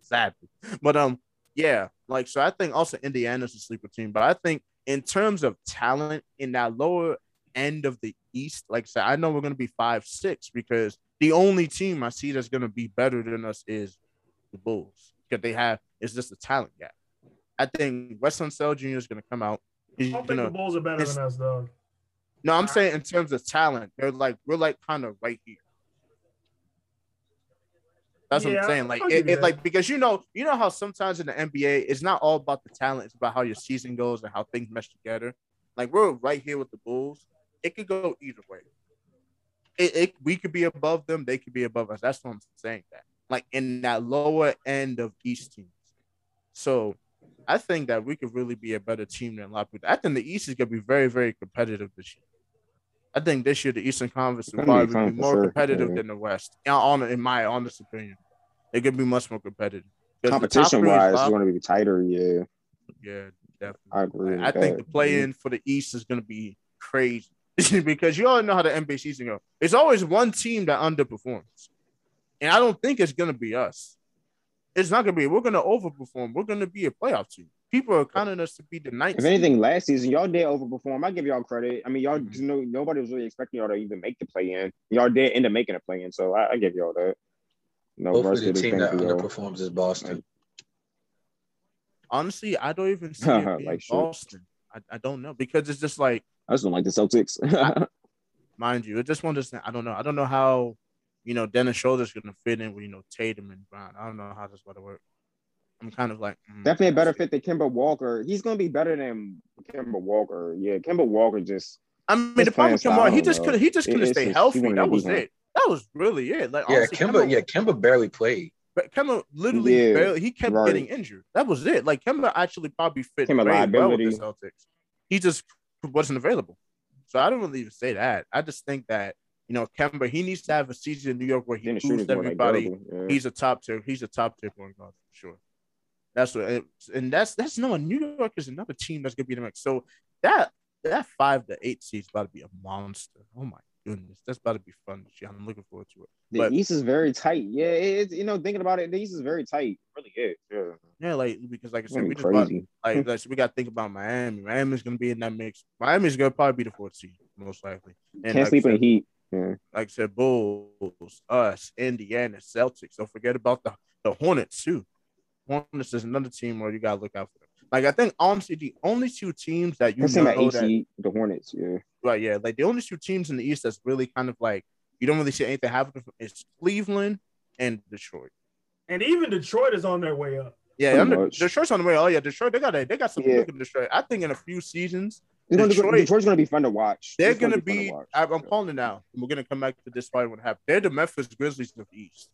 Sadly, but um. Yeah, like, so I think also Indiana's a sleeper team, but I think in terms of talent in that lower end of the East, like I said, I know we're going to be five six because the only team I see that's going to be better than us is the Bulls because they have – it's just a talent gap. I think Wes Unseld Junior is going to come out. He's, I don't think know, the Bulls are better than us, dog. No, I'm saying in terms of talent, they're like – we're like kind of right here. That's yeah, what I'm saying. Like, it, it like because you know, you know how sometimes in the N B A, it's not all about the talent; it's about how your season goes and how things mesh together. Like we're right here with the Bulls. It could go either way. It, it we could be above them; they could be above us. That's what I'm saying. That like in that lower end of East teams. So I think that we could really be a better team than a lot of people. I think the East is going to be very, very competitive this year. I think this year the Eastern Conference will probably be, be more sure. competitive yeah. than the West, on, in my honest opinion. It could be much more competitive. Competition-wise, it's going to be tighter, yeah. Yeah, definitely. I agree. I, I think the play-in for the East is going to be crazy because you all know how the N B A season goes. It's always one team that underperforms, and I don't think it's going to be us. It's not going to be. We're going to overperform. We're going to be a playoff team. People are counting us to be the ninth. If anything, last season, y'all did overperform. I give y'all credit. I mean, y'all, you know, nobody was really expecting y'all to even make the play-in. Y'all did end up making a play-in, so I, I give y'all that. No, hopefully the team that underperforms is Boston. Honestly, I don't even see it being like Boston. I, I don't know because it's just like – I just don't like the Celtics. I, mind you, it's just one of those things. I don't know. I don't know how, you know, Dennis Schroeder's going to fit in with, you know, Tatum and Brown. I don't know how this is going to work. I'm kind of like mm, – Definitely a better fit than Kemba Walker. He's going to be better than Kemba Walker. Yeah, Kemba Walker just – I mean, the problem with Kemba Walker, he just couldn't, he just couldn't stay healthy. That was it. That was really it. Like, yeah, honestly, Kemba, Kemba, yeah, Kemba barely played. But Kemba literally yeah, barely. He kept right. getting injured. That was it. Like Kemba actually probably fit very well with the Celtics. He just wasn't available. So I don't really even say that. I just think that, you know, Kemba, he needs to have a season in New York where he proves everybody like yeah. he's a top tier. He's a top tier point guard for sure. That's what. It, and that's that's no one. New York is another team that's gonna be the next. So that that five to eight seed is about to be a monster. Oh my. Goodness, that's about to be fun. I'm looking forward to it. The but, East is very tight. Yeah, it's you know thinking about it, the East is very tight. It really is. Yeah. Yeah, like because like I said, we just about, like, like so we got to think about Miami. Miami's gonna be in that mix. Miami's gonna probably be the fourth seed most likely. And Can't like sleep in the Heat. Yeah. Like I said, Bulls, us, Indiana, Celtics. Don't forget about the, the Hornets too. Hornets is another team where you gotta look out for them. Like I think honestly, the only two teams that you know like that A C, the Hornets, yeah. Right, yeah. Like the only two teams in the East that's really kind of like you don't really see anything happening is Cleveland and Detroit. And even Detroit is on their way up. Yeah, under, Detroit's on the way. Oh yeah, Detroit. They got a, they got something yeah. looking Detroit. I think in a few seasons, Detroit, gonna go, Detroit's going to be fun to watch. They're going to be. be watch, I'm yeah. calling it now. We're going to come back to this fight when it happens. They're the Memphis Grizzlies of the East.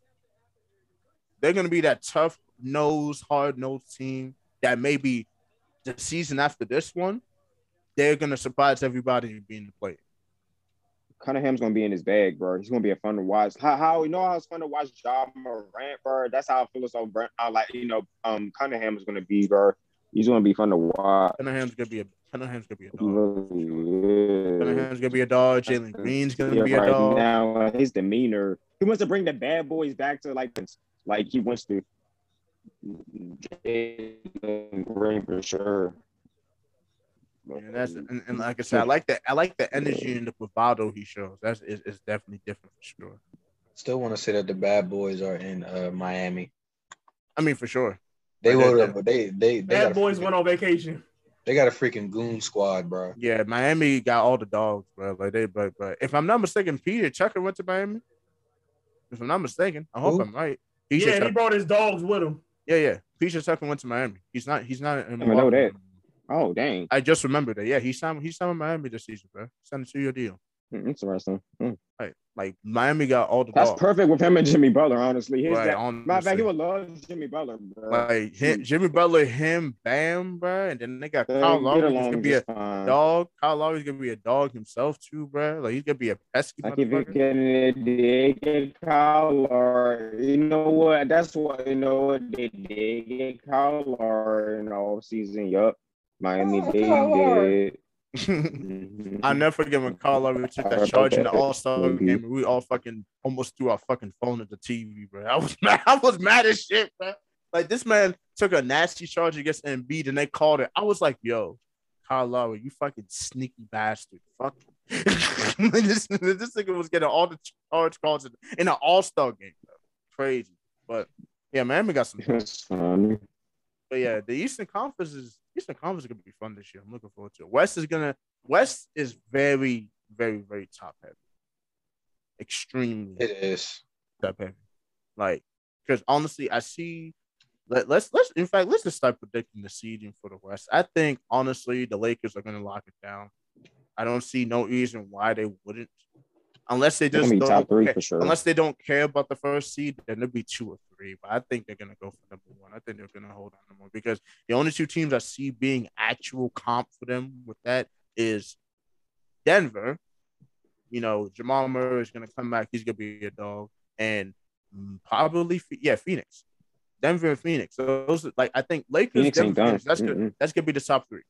They're going to be that tough nose, hard nosed team that maybe the season after this one. They're going to surprise everybody being the player. Cunningham's going to be in his bag, bro. He's going to be a fun to watch. How, how you know how it's fun to watch Ja Morant, bro? That's how I feel so, how, like, you know, um, Cunningham is going to be, bro. He's going to be fun to watch. Cunningham's going to be a Cunningham's going to be a dog. Yeah. Cunningham's going to be a dog. Jalen Green's going to yeah, be right a dog. Now, uh, his demeanor. He wants to bring the bad boys back to, like, like he wants to. Jalen Green for sure. Yeah, that's and, and like I said, I like that. I like the energy and the bravado he shows. That's is is definitely different for sure. Still want to say that the bad boys are in uh, Miami. I mean, for sure, they like, rolled up, but they they, they bad boys freaking, went on vacation. They got a freaking goon squad, bro. Yeah, Miami got all the dogs, bro. Like they, but but if I'm not mistaken, Peter Tucker went to Miami. If I'm not mistaken, I hope Who? I'm right. He's yeah, he Tucker. brought his dogs with him. Yeah, yeah. Peter Tucker went to Miami. He's not. He's not. In I know that. Oh, dang. I just remembered that. Yeah, he signed, he signed with Miami this season, bro. Signed a two-year deal. Mm, interesting. Mm. Right. Like, Miami got all the That's dogs. perfect with him and Jimmy Butler, honestly. His right, dad, honestly. Matter of fact, he would love Jimmy Butler, bro. Like, him, Jimmy Butler, him, Bam, bro. And then they got they Kyle Lowry. He's going to be a fine. dog. Kyle Lowry's going to be a dog himself, too, bro. Like, he's going to be a pesky Like, if you get it, they get Kyle Lowry. You know what? That's what, you know what? They did get Kyle Lowry in the offseason, yup. Miami oh, Dade. I'll never forget when Karl Lowry took that charge in the All-Star game and we all fucking almost threw our fucking phone at the T V, bro. I was mad. I was mad as shit, bro. Like, this man took a nasty charge against Embiid and they called it. I was like, yo, Karl Lowry, you fucking sneaky bastard. Fuck. this, this nigga was getting all the charge calls in an All-Star game, bro. Crazy. But, yeah, Miami got some fun. But, yeah, the Eastern Conference is Eastern Conference is gonna be fun this year. I'm looking forward to it. West is gonna West is very, very, very top heavy. Extremely it is top heavy. Like, because honestly, I see let, let's let's in fact let's just start predicting the seeding for the West. I think honestly the Lakers are gonna lock it down. I don't see no reason why they wouldn't. unless they just don't top three care, for sure. Unless they don't care about the first seed, then it'll be two or three. But I think they're gonna go for number one. I think they're gonna hold on to number one because the only two teams I see being actual comp for them with that is Denver. You know, Jamal Murray is gonna come back. He's gonna be a dog, and probably yeah, Phoenix, Denver, and Phoenix. So those are, like I think Lakers, Phoenix Denver, ain't done. Phoenix, that's mm-hmm. good. That's gonna be the top three,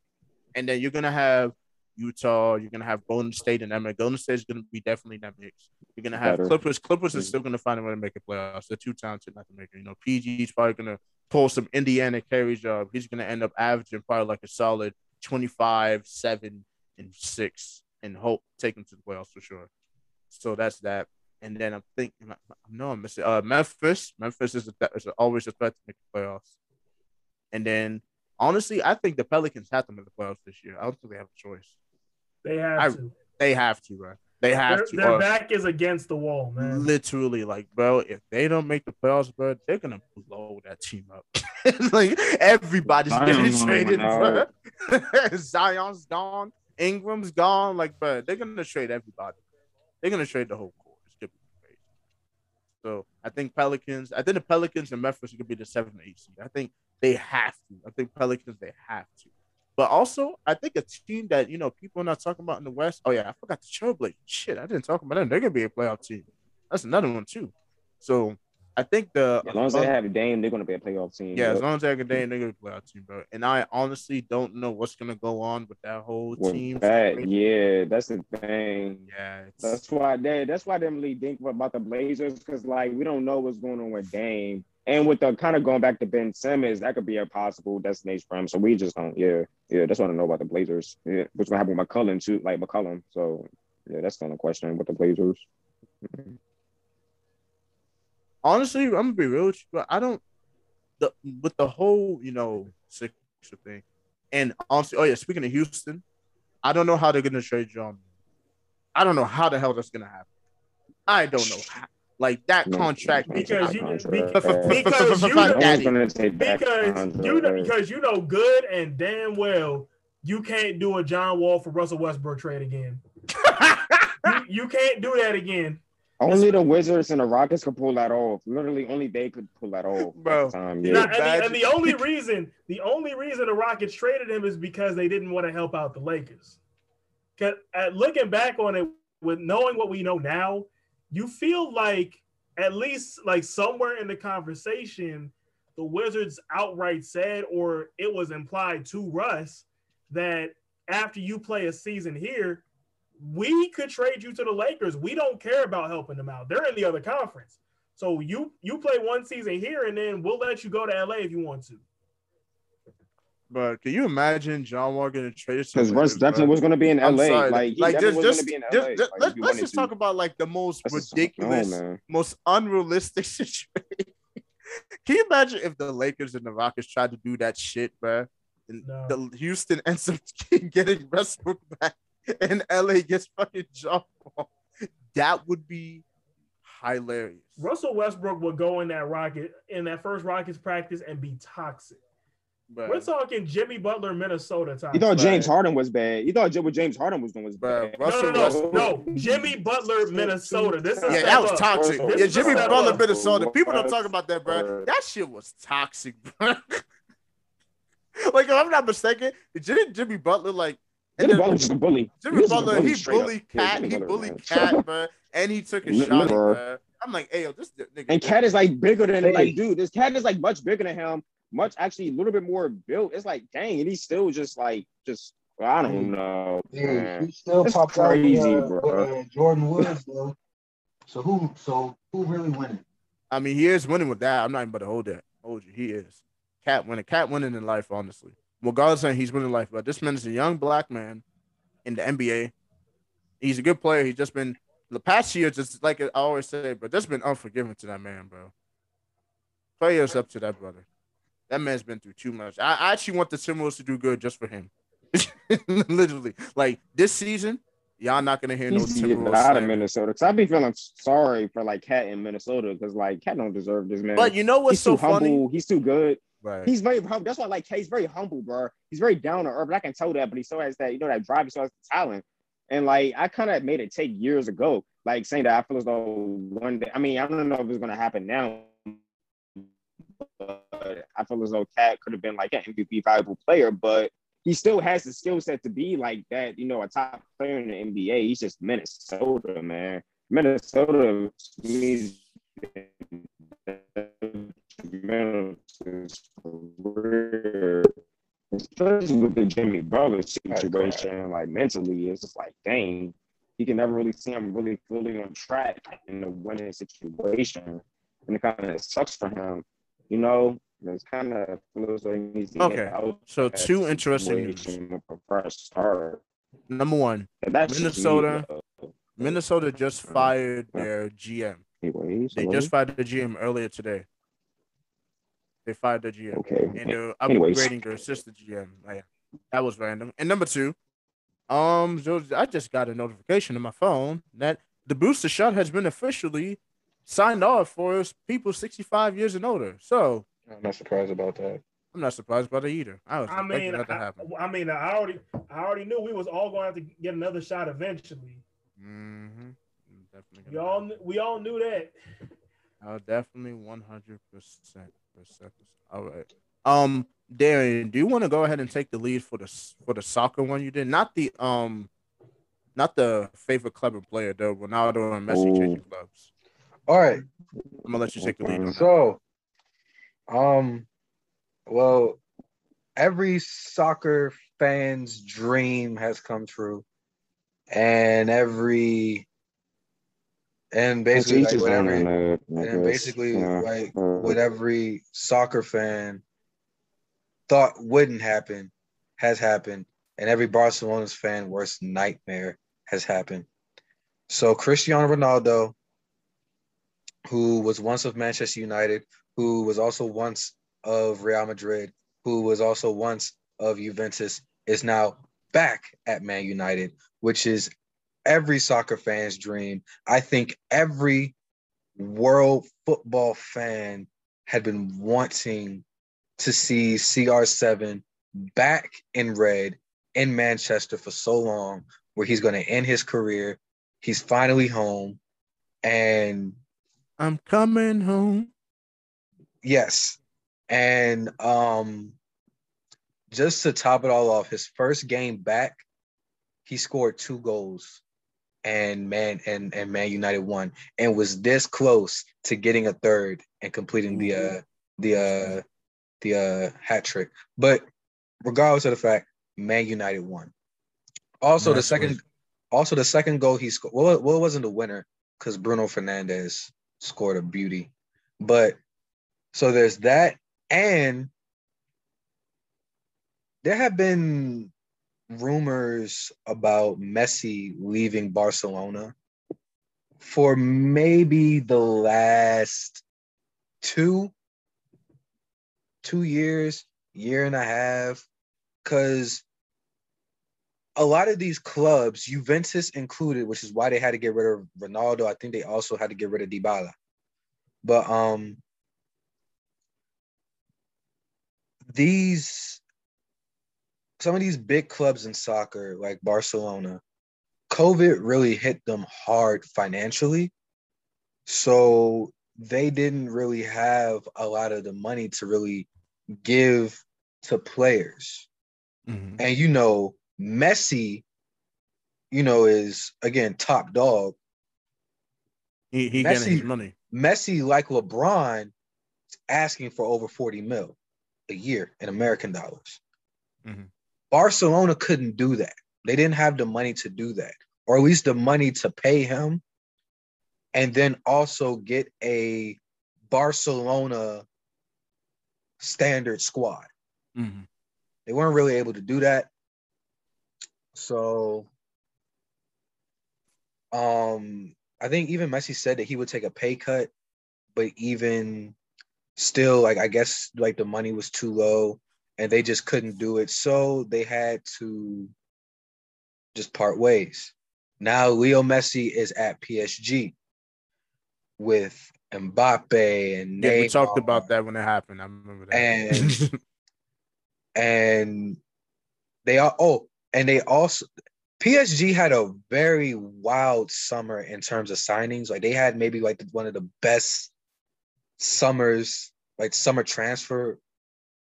and then you're gonna have Utah, you're going to have Golden State and Denver. Golden State is going to be definitely not mixed. You're going to have Better. Clippers. Clippers mm-hmm. are still going to find a way to make it playoffs. They're too talented not to make it. You know, P G is probably going to pull some Indiana carry job. He's going to end up averaging probably like a solid twenty-five, seven, and six and hope take him to the playoffs for sure. So that's that. And then I'm thinking, I know I'm missing uh, Memphis. Memphis is, a, is always a threat to make the playoffs. And then, honestly, I think the Pelicans have to make the playoffs this year. I don't think they have a choice. They have I, to. They have to, bro. They have their, to. Their bro. back is against the wall, man. Literally, like, bro, if they don't make the playoffs, bro, they're going to blow that team up. Like, everybody's Zion getting traded, bro. Zion's gone. Ingram's gone. Like, bro, they're going to trade everybody. They're going to trade the whole court. It's going to be crazy. So, I think Pelicans – I think the Pelicans and Memphis are going to be the seven to eight seed. I think they have to. I think Pelicans, they have to. But also, I think a team that, you know, people are not talking about in the West. Oh, yeah, I forgot the Trailblazers. Shit, I didn't talk about them. They're going to be a playoff team. That's another one, too. So, I think the... Yeah, as long as they have a Dame, they're going to be a playoff team. Yeah, bro. As long as they have a Dame, they're going to be a playoff team, bro. And I honestly don't know what's going to go on with that whole with team. That, yeah, that's the thing. Yeah. It's... That's why they, that's why them really think about the Blazers because, like, we don't know what's going on with Dame. And with the kind of going back to Ben Simmons, that could be a possible destination for him. So we just don't, yeah, yeah. That's what I know about the Blazers. Yeah, what's gonna happen with McCollum too, like McCollum. So yeah, that's not a question with the Blazers. Honestly, I'm gonna be real, but I don't. The with the whole you know Sixer thing, and honestly, oh yeah, speaking of Houston, I don't know how they're gonna trade John. I don't know how the hell that's gonna happen. I don't know how. Like that contract because you know because you know good and damn well you can't do a John Wall for Russell Westbrook trade again. you, you can't do that again. Only That's the Wizards and the Rockets could pull that off. Literally, only they could pull that off. Bro, um, yeah. not, and, the, and the only reason the only reason the Rockets traded him is because they didn't want to help out the Lakers. Because looking back on it, with knowing what we know now. You feel like at least like somewhere in the conversation, the Wizards outright said, or it was implied to Russ that after you play a season here, we could trade you to the Lakers. We don't care about helping them out. They're in the other conference. So you you play one season here and then we'll let you go to L A if you want to. But can you imagine John Wall getting traded? Because Russ definitely was going to be in L A. Like, like just, just, be in L A. Just, just, like, let's just talk to. about like the most That's ridiculous, so most unrealistic situation. Can you imagine if the Lakers and the Rockets tried to do that shit, bro? And no. the Houston ends up getting Westbrook back, and L A gets fucking John Wall. That would be hilarious. Russell Westbrook would go in that Rocket in that first Rockets practice and be toxic. But we're talking Jimmy Butler, Minnesota time. You thought James but, Harden was bad. You thought what James Harden was doing was bad. No, no, no, no. Jimmy Butler, Minnesota. This is yeah, that was up. toxic. This yeah, Jimmy Butler, up. Minnesota. People don't talk about that, bro. That shit was toxic, bro. Like, if I'm not mistaken, didn't Jimmy Butler like? Jimmy Butler was a bully. Jimmy Butler, he bullied Cat. He bullied Cat, bro. And he took his shot, bro. I'm like, hey, yo, this nigga. And Cat is like bigger than like, dude. This Cat is like much bigger than him. Much actually a little bit more built. It's like, dang, and he's still just like, just well, I don't know. Dude, he still it's popped crazy, out with, uh, bro. Uh, Jordan Woods, though. So who, so who really winning? I mean, he is winning with that. I'm not even about to hold that. Hold you, he is. Cat winning. Cat winning in life, honestly. Regardless, he's winning life, but this man is a young black man in the N B A. He's a good player. He's just been the past year, just like I always say, but that's been unforgiving to that man, bro. Players up to that brother. That man's been through too much. I, I actually want the Timberwolves to do good just for him. Literally. Like, this season, y'all not going to hear no Timberwolves. Out of Minnesota. Because I'd be feeling sorry for, like, Cat in Minnesota. Because, like, Cat don't deserve this, man. But you know what's he's so too funny? Humble. He's too good. Right. He's very humble. That's why, like, Cat's very humble, bro. He's very down to earth. I can tell that. But he still has that, you know, that drive. He still has the talent. And, like, I kind of made a take years ago, like, saying that I feel as though one day – I mean, I don't know if it's going to happen now, but I feel as though Cat could have been, like, an M V P valuable player, but he still has the skill set to be, like, that, you know, a top player in the N B A. He's just Minnesota, man. Minnesota means Minnesota's career, especially with the Jimmy Butler situation, like mentally, it's just like, dang, you can never really see him really fully on track in a winning situation, and it kind of sucks for him, you know. It's kind of feels like he needs to okay. Get out so two interesting news. Number one, Minnesota. Minnesota just fired their G M. Anyways, they just fired the G M earlier today. They fired the G M. Okay. And they're upgrading Anyways. their assistant G M. Like, that was random. And number two, um, I just got a notification on my phone that the booster shot has been officially signed off for people sixty-five years and older. So I'm not surprised about that. I'm not surprised about it either. I was I mean, that to happen. I, I mean, I already, I already knew we was all going to have to get another shot eventually. Mm-hmm. Definitely. We all, we all knew that. I definitely one hundred percent. All right. Um, Darren, do you want to go ahead and take the lead for the for the soccer one you did? Not the um, not the favorite club and player though. Ronaldo and Messi changing clubs. All right. I'm gonna let you take the lead. So, um, well, every soccer fan's dream has come true, and every and basically like, with every, and then basically like what every soccer fan thought wouldn't happen has happened, and every Barcelona's fan worst nightmare has happened. So Cristiano Ronaldo, who was once of Manchester United, who was also once of Real Madrid, who was also once of Juventus, is now back at Man United, which is every soccer fan's dream. I think every world football fan had been wanting to see C R seven back in red in Manchester for so long, where he's going to end his career. He's finally home. And I'm coming home. Yes. And um, just to top it all off, his first game back, he scored two goals. And man, and, and Man United won, and was this close to getting a third and completing the uh, the uh, the uh, hat trick. But regardless of the fact, Man United won. Also, That's the second, weird. also the second goal he scored. Well, well, it wasn't the winner because Bruno Fernandes scored a beauty. But so there's that, and there have been rumors about Messi leaving Barcelona for maybe the last two, two years, year and a half, because a lot of these clubs, Juventus included, which is why they had to get rid of Ronaldo. I think they also had to get rid of Dybala. But um, these... some of these big clubs in soccer, like Barcelona, COVID really hit them hard financially. So they didn't really have a lot of the money to really give to players. Mm-hmm. And, you know, Messi, you know, is, again, top dog. He, he Messi, getting his money. Messi, like LeBron, is asking for over forty mil a year in American dollars. Mm-hmm. Barcelona couldn't do that. They didn't have the money to do that, or at least the money to pay him and then also get a Barcelona standard squad. Mm-hmm. They weren't really able to do that. So um, I think even Messi said that he would take a pay cut, but even still, like I guess like the money was too low. And they just couldn't do it, so they had to just part ways. Now Leo Messi is at P S G with Mbappe and yeah, Neymar. We talked about that when it happened. I remember that. And, and they are oh, and they also P S G had a very wild summer in terms of signings. Like, they had maybe like one of the best summers, like summer transfer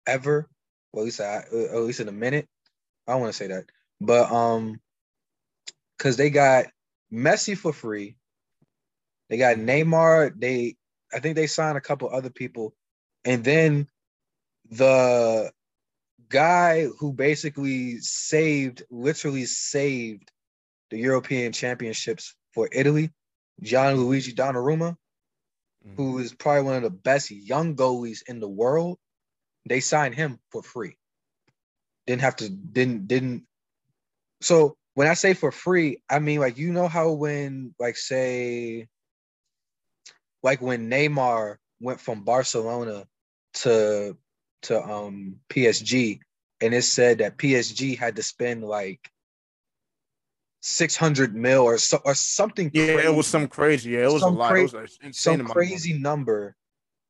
ever. Well, at least I, at least in a minute. I don't want to say that, but um, because they got Messi for free. They got Neymar. They, I think they signed a couple other people, and then the guy who basically saved, literally saved the European Championships for Italy, Gianluigi Donnarumma, mm-hmm. who is probably one of the best young goalies in the world. They signed him for free. Didn't have to, didn't, didn't. So when I say for free, I mean, like, you know how when, like, say, like when Neymar went from Barcelona to to um P S G, and it said that P S G had to spend like six hundred mil or so, or something yeah crazy. It was some crazy yeah it was some a lot cra- it was an insane some crazy money. number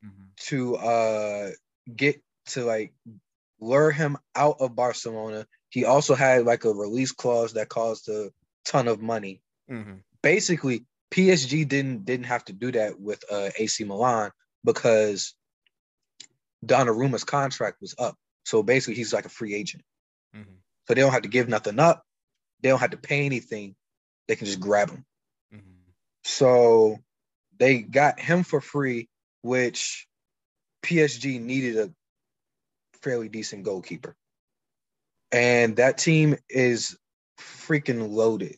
mm-hmm. to uh get to like lure him out of Barcelona. He also had like a release clause that cost a ton of money. Mm-hmm. Basically P S G didn't didn't have to do that with uh A C Milan because Donnarumma's contract was up. So basically he's like a free agent. Mm-hmm. So they don't have to give nothing up. They don't have to pay anything. They can just grab him. Mm-hmm. So they got him for free, which P S G needed a fairly decent goalkeeper. And that team is freaking loaded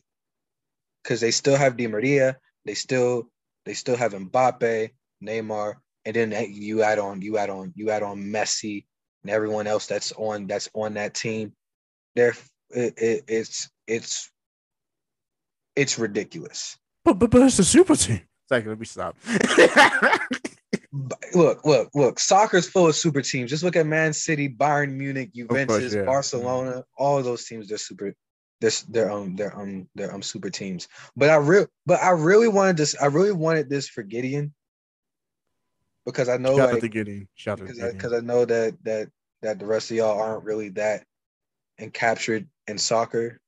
because they still have Di Maria. They still, they still have Mbappe, Neymar, and then you add on, you add on, you add on Messi and everyone else that's on that's on that team. There, it, it, it's it's it's ridiculous. But but, but it's a super team. Second, let me stop. Look, look, look. Soccer's full of super teams. Just look at Man City, Bayern Munich, Juventus, course, yeah. Barcelona. Mm-hmm. All of those teams, they're super. They're they're um they're um they're um super teams. But I real but I really wanted this. I really wanted this for Gideon. Because I know, like, because I, I know that that that the rest of y'all aren't really that encaptured in soccer.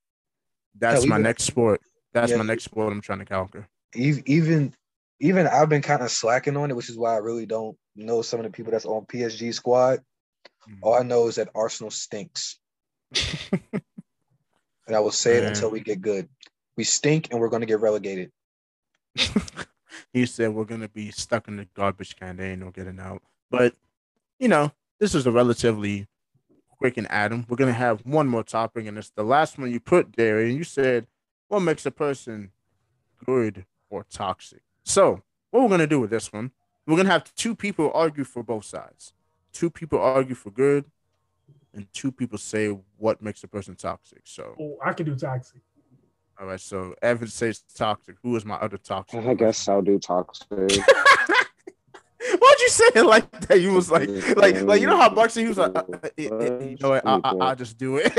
That's Hell, my even, next sport. That's yeah, my next sport I'm trying to conquer. Even even I've been kind of slacking on it, which is why I really don't know some of the people that's on P S G squad. Mm-hmm. All I know is that Arsenal stinks, and I will say Man. it until we get good. We stink, and we're going to get relegated. He said we're going to be stuck in the garbage can. There ain't no getting out. But, you know, this is a relatively quick and Adam. We're going to have one more topic, and it's the last one you put there. And you said, what makes a person good or toxic? So what we're going to do with this one, we're going to have two people argue for both sides. Two people argue for good, and two people say what makes a person toxic. So oh, I can do toxic. All right, so Evan says toxic. Who is my other toxic? I guess I'll do toxic. Why'd you say it like that? You was like, like, like you know how Bucksy, he was like, you know what, I, I, I'll just do it.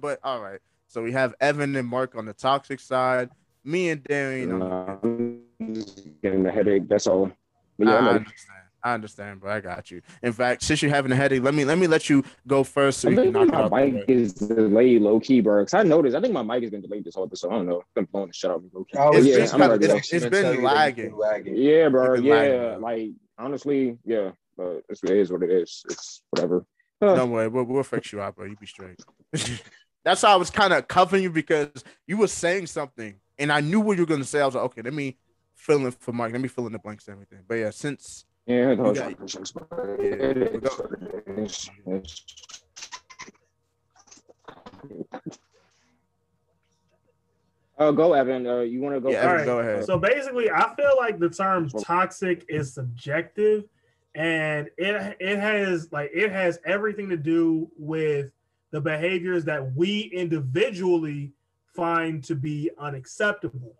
But all right, so we have Evan and Mark on the toxic side. Me and Darren. Nah, I'm just getting a headache. That's all. Yeah, I understand. I understand, bro. I got you. In fact, since you're having a headache, let me let me let you go first. So I think my out mic is delayed, low key, bro. Cause I noticed. I think my mic has been delayed this whole episode. I don't know. I'm blowing the shit out. Oh, yeah, it's, I'm it's, it's, it's been lagging. lagging. Yeah, bro. Been yeah, lagging, bro. Like honestly, yeah. But it is what it is. It's whatever. Huh. Don't worry, we'll, we'll fix you out, bro. You be straight. That's how I was kind of covering you because you were saying something, and I knew what you were gonna say. I was like, okay, let me fill in for Mike. Let me fill in the blanks and everything. But yeah, since. Yeah, no, got, yeah. Oh, go Evan. Uh, you want to go? Yeah, Evan, right. Go ahead. So basically, I feel like the term toxic is subjective, and it it has like it has everything to do with the behaviors that we individually find to be unacceptable.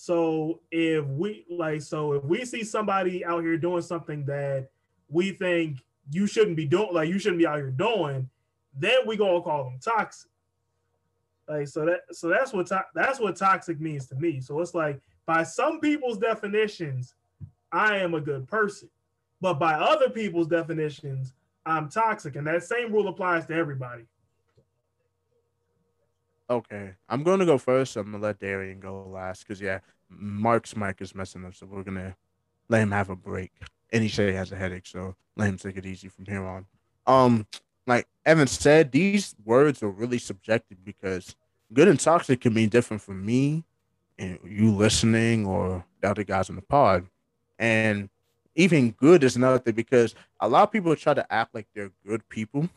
So if we like, so if we see somebody out here doing something that we think you shouldn't be doing, like you shouldn't be out here doing, then we gonna call them toxic. Like so that, so that's what to, that's what toxic means to me. So it's like by some people's definitions, I am a good person, but by other people's definitions, I'm toxic, and that same rule applies to everybody. Okay, I'm going to go first. I'm going to let Darian go last because, yeah, Mark's mic is messing up, so we're going to let him have a break. And he said he has a headache, so let him take it easy from here on. Um, like Evan said, these words are really subjective because good and toxic can mean different for me and you listening or the other guys in the pod. And even good is another thing because a lot of people try to act like they're good people.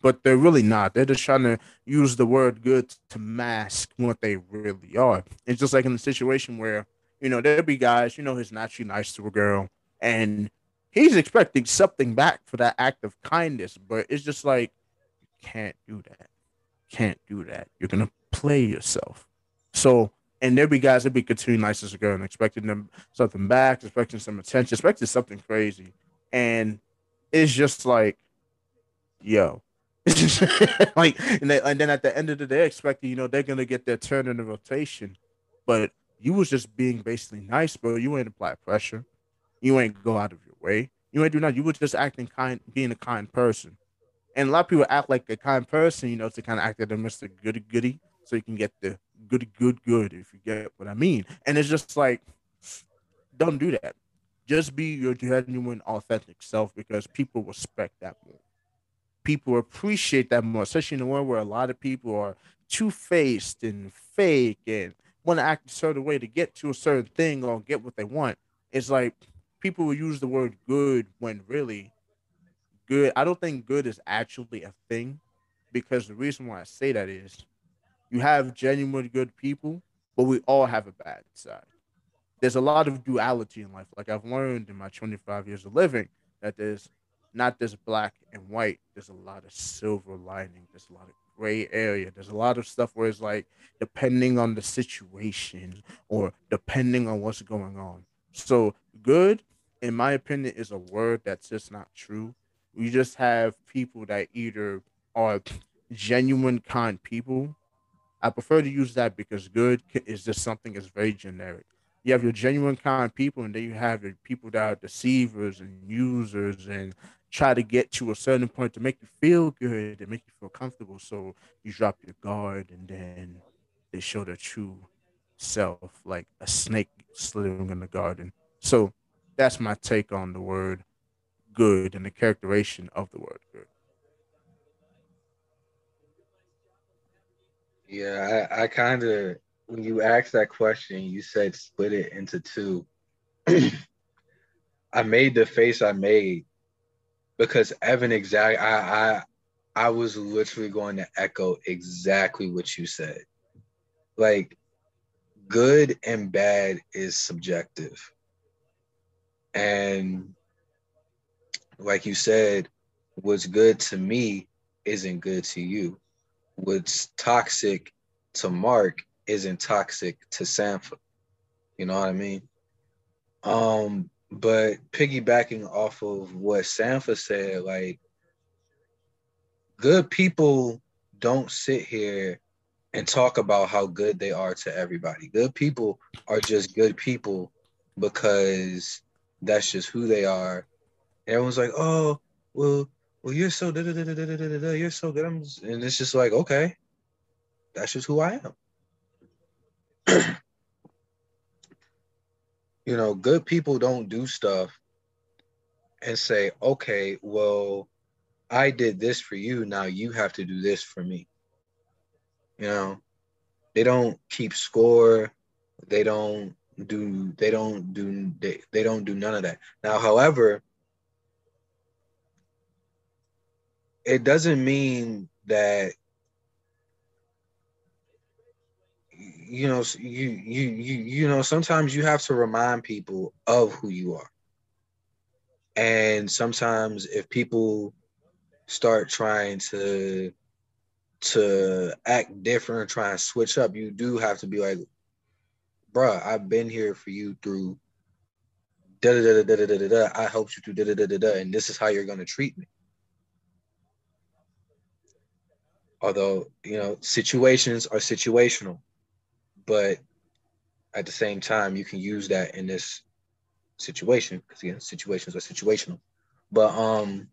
But they're really not. They're just trying to use the word good to mask what they really are. It's just like in the situation where, you know, there'll be guys, you know, he's naturally nice to a girl, and he's expecting something back for that act of kindness. But it's just like, you can't do that. You can't do that. You're going to play yourself. So, and there'll be guys that'll be continually nice as a girl and expecting them something back, expecting some attention, expecting something crazy. And it's just like, yo. like and, they, and then at the end of the day, expecting, you know, they're gonna get their turn in the rotation, but you was just being basically nice, bro. You ain't apply pressure, you ain't go out of your way, you ain't do nothing. You was just acting kind, being a kind person. And a lot of people act like a kind person, you know, to kind of act like they're Mister Goody Goody, so you can get the good, good, good. If you get what I mean. And it's just like, don't do that. Just be your genuine, authentic self because people respect that more. People appreciate that more, especially in the world where a lot of people are two-faced and fake and want to act a certain way to get to a certain thing or get what they want. It's like people will use the word good when really good. I don't think good is actually a thing because the reason why I say that is you have genuine good people, but we all have a bad side. There's a lot of duality in life. Like I've learned in my twenty-five years of living that there's not just black and white. There's a lot of silver lining. There's a lot of gray area. There's a lot of stuff where it's like depending on the situation or depending on what's going on. So good, in my opinion, is a word that's just not true. We just have people that either are genuine, kind people. I prefer to use that because good is just something that's very generic. You have your genuine, kind people, and then you have your people that are deceivers and users and try to get to a certain point to make you feel good and make you feel comfortable. So you drop your guard and then they show their true self like a snake slithering in the garden. So that's my take on the word good and the characterization of the word good. Yeah, I, I kind of, when you asked that question, you said split it into two. I made the face I made because Evan exact. I, I I was literally going to echo exactly what you said. Like, good and bad is subjective, and like you said, what's good to me isn't good to you. What's toxic to Mark isn't toxic to Sanford. You know what I mean? Um, but piggybacking off of what Sanford said, like, good people don't sit here and talk about how good they are to everybody. Good people are just good people because that's just who they are. Everyone's like, oh, well, well, you're so da da da da da da da. You're so good. I'm just, and it's just like, okay, that's just who I am. You know, good people don't do stuff and say, okay, well, I did this for you. Now you have to do this for me. You know, they don't keep score. They don't do, they don't do, they, they don't do none of that. Now, however, it doesn't mean that, you know, you, you, you, you know, sometimes you have to remind people of who you are. And sometimes if people start trying to, to act different or try and switch up, you do have to be like, bruh, I've been here for you through da da da da da da da. I helped you through da da da da da. And this is how you're going to treat me. Although, you know, situations are situational. But at the same time, you can use that in this situation because, again, situations are situational. But um,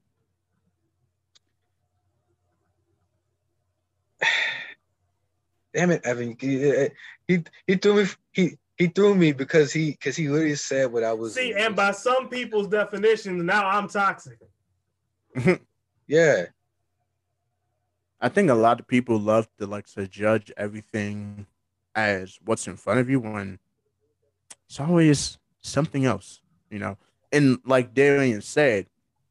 Damn it, Evan. He he, he threw me. He. He threw me because he because he literally said what I was. See, doing. And by some people's definition, now I'm toxic. Yeah, I think a lot of people love to like to judge everything as what's in front of you when it's always something else, you know. And like Darian said,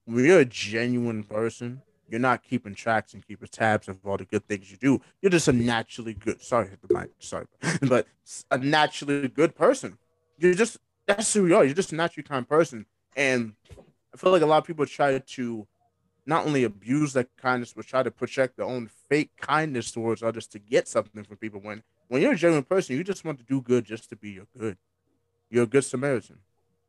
when you're a genuine person, you're not keeping tracks and keeping tabs of all the good things you do. You're just a naturally good. Sorry, hit the mic. Sorry, but a naturally good person. You're just that's who you are. You're just a naturally kind person. And I feel like a lot of people try to not only abuse that kindness, but try to project their own fake kindness towards others to get something from people. When when you're a genuine person, you just want to do good just to be your good. You're a good Samaritan.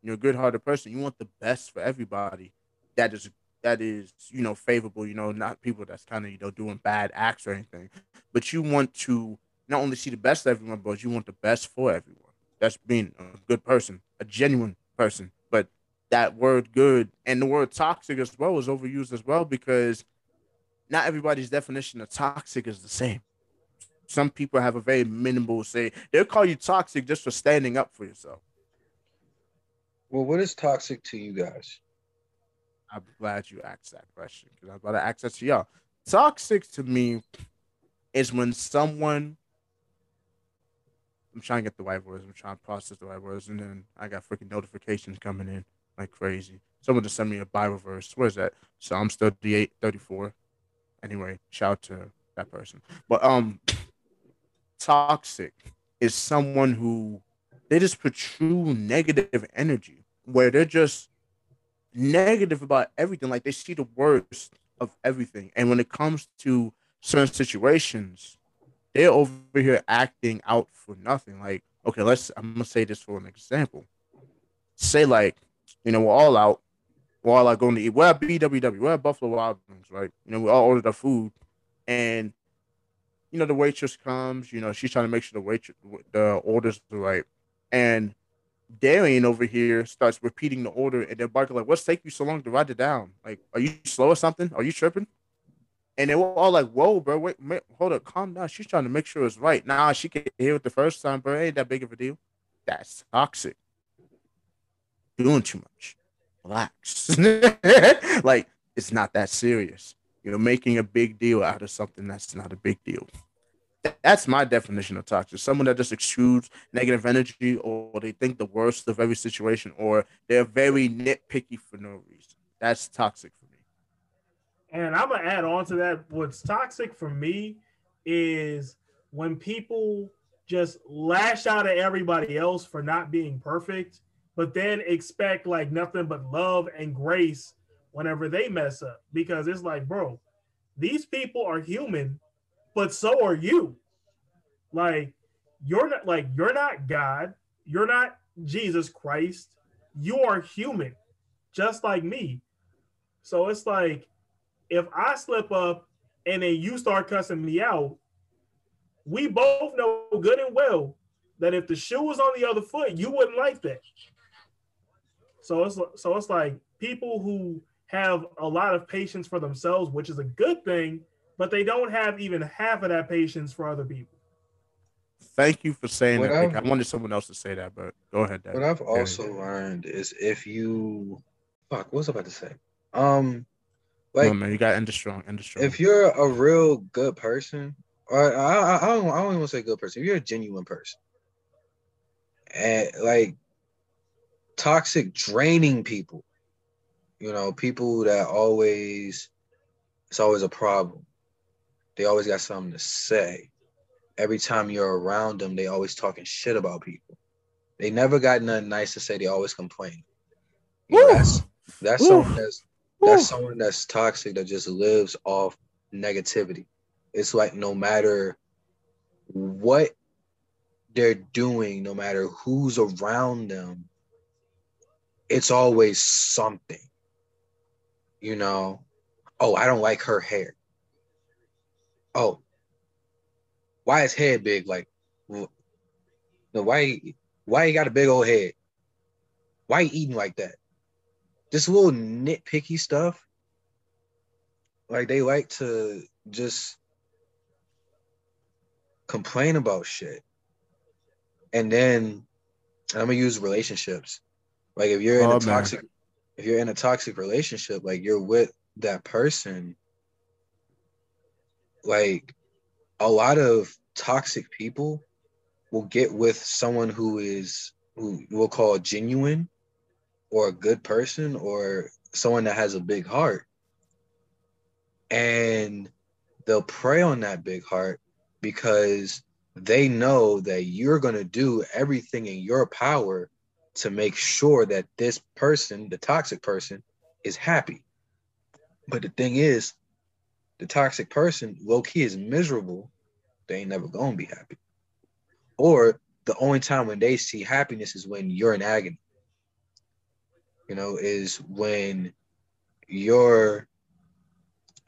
You're a good-hearted person. You want the best for everybody. That is. That is, you know, favorable, you know, not people that's kind of, you know, doing bad acts or anything. But you want to not only see the best of everyone, but you want the best for everyone. That's being a good person, a genuine person. But that word good and the word toxic as well is overused as well because not everybody's definition of toxic is the same. Some people have a very minimal say. They'll call you toxic just for standing up for yourself. Well, what is toxic to you guys? I'm glad you asked that question because I'm about to ask that to y'all. Toxic to me is when someone, I'm trying to get the right words, I'm trying to process the right words, and then I got freaking notifications coming in like crazy. Someone just sent me a Bible verse. What is that? Psalms thirty-eight, thirty-four. Anyway, shout out to that person. But um, toxic is someone who they just protrude negative energy where they're just negative about everything. Like they see the worst of everything, and when it comes to certain situations, they're over here acting out for nothing. Like, okay, let's I'm gonna say this for an example. Say like, you know, we're all out, we're all out going to eat. We're at B W W, we're at Buffalo Wild Wings, right? You know, we all ordered our food, and you know the waitress comes. You know, she's trying to make sure the waitress the orders are right, and Darian over here starts repeating the order, and they're barking like, what's taking you so long to write it down? Like, are you slow or something? Are you tripping? And they were all like, whoa, bro, wait, wait hold up, calm down. She's trying to make sure it's right. Nah, she can't hear it the first time, bro. Ain't that big of a deal. That's toxic. Doing too much. Relax. Like, it's not that serious. You know, making a big deal out of something that's not a big deal. That's my definition of toxic. Someone that just exudes negative energy, or they think the worst of every situation, or they're very nitpicky for no reason. That's toxic for me. And I'm going to add on to that. What's toxic for me is when people just lash out at everybody else for not being perfect, but then expect like nothing but love and grace whenever they mess up. Because it's like, bro, these people are human. But so are you. Like you're not like you're not God. You're not Jesus Christ. You are human, just like me. So it's like if I slip up and then you start cussing me out, we both know good and well that if the shoe was on the other foot, you wouldn't like that. So it's so it's like people who have a lot of patience for themselves, which is a good thing. But they don't have even half of that patience for other people. Thank you for saying what that. I wanted someone else to say that, but go ahead, Dad. What I've also yeah. learned is if you fuck, what was I about to say? Um, like, oh, man, you got end strong, end strong. If you're a real good person, or I, I, I don't, I don't even want to say good person. If you're a genuine person, and like toxic, draining people, you know, people that always, it's always a problem. They always got something to say. Every time you're around them, they always talking shit about people. They never got nothing nice to say. They always complain. You know, that's that's Ooh. someone that's that's Ooh. someone that's toxic that just lives off negativity. It's like no matter what they're doing, no matter who's around them, it's always something. You know, oh, I don't like her hair. Oh, why his head big? Like, why, why he got a big old head? Why he eating like that? This little nitpicky stuff. Like, they like to just complain about shit. And then and I'm gonna use relationships. Like if you're oh, in a toxic man. if you're in a toxic relationship, like you're with that person, like a lot of toxic people will get with someone who is who we'll call genuine or a good person or someone that has a big heart. And they'll prey on that big heart because they know that you're going to do everything in your power to make sure that this person, the toxic person, is happy. But the thing is, the toxic person, low-key, is miserable. They ain't never going to be happy. Or the only time when they see happiness is when you're in agony. You know, is when you're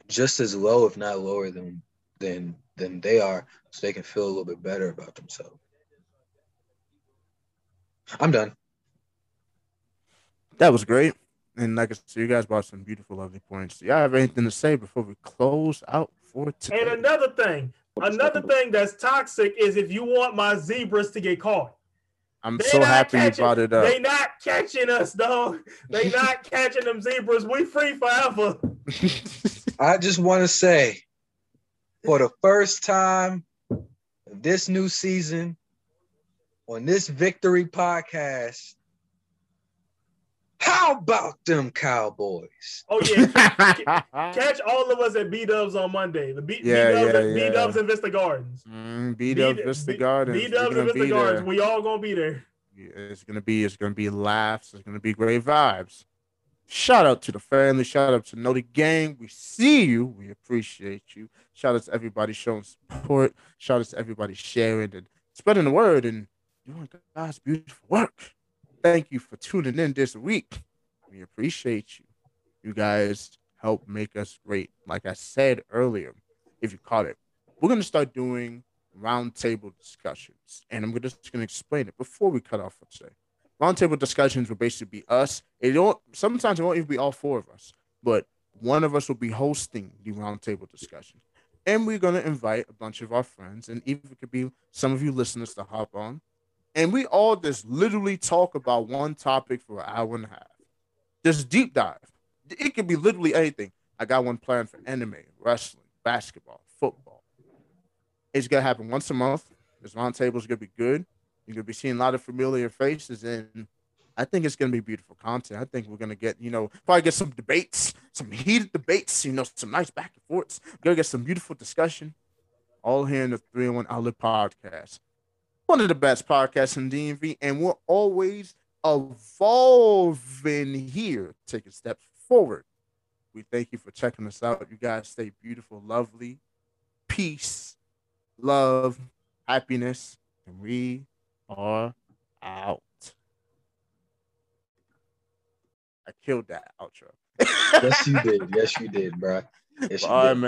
just as low, if not lower than than than they are, so they can feel a little bit better about themselves. I'm done. That was great. And like I said, you guys brought some beautiful, lovely points. Do y'all have anything to say before we close out for today? And another thing, another thing that's toxic is if you want my zebras to get caught. I'm so happy you brought it up. They not catching us, though. They not catching them zebras. We free forever. I just want to say, for the first time this new season, on this Victory Podcast, how about them Cowboys? Oh, yeah. Catch all of us at B-Dubs on Monday. The B- yeah, B-Dubs, yeah, at yeah. B-Dubs and Vista Gardens. Mm, B-Dubs, Vista Gardens. B-Dubs and Vista Gardens. We all going to be there. Yeah, it's going to be it's gonna be laughs. It's going to be great vibes. Shout out to the family. Shout out to Know the Game. We see you. We appreciate you. Shout out to everybody showing support. Shout out to everybody sharing and spreading the word and doing God's beautiful work. Thank you for tuning in this week. We appreciate you. You guys help make us great. Like I said earlier, if you caught it, we're going to start doing roundtable discussions. And I'm just going to explain it before we cut off for today. Roundtable discussions will basically be us. It don't, sometimes it won't even be all four of us, but one of us will be hosting the roundtable discussion. And we're going to invite a bunch of our friends, and even it could be some of you listeners to hop on. And we all just literally talk about one topic for an hour and a half. Just deep dive. It could be literally anything. I got one planned for anime, wrestling, basketball, football. It's going to happen once a month. This roundtable is going to be good. You're going to be seeing a lot of familiar faces. And I think it's going to be beautiful content. I think we're going to get, you know, probably get some debates, some heated debates, you know, some nice back and forths. We're going to get some beautiful discussion. All here in the three in one Outlet Podcast. One of the best podcasts in D M V, and we're always evolving here, taking steps forward. We thank you for checking us out. You guys stay beautiful, lovely, peace, love, happiness, and we are out. I killed that outro. Yes, you did. Yes, you did, bro. Yes, all right, man.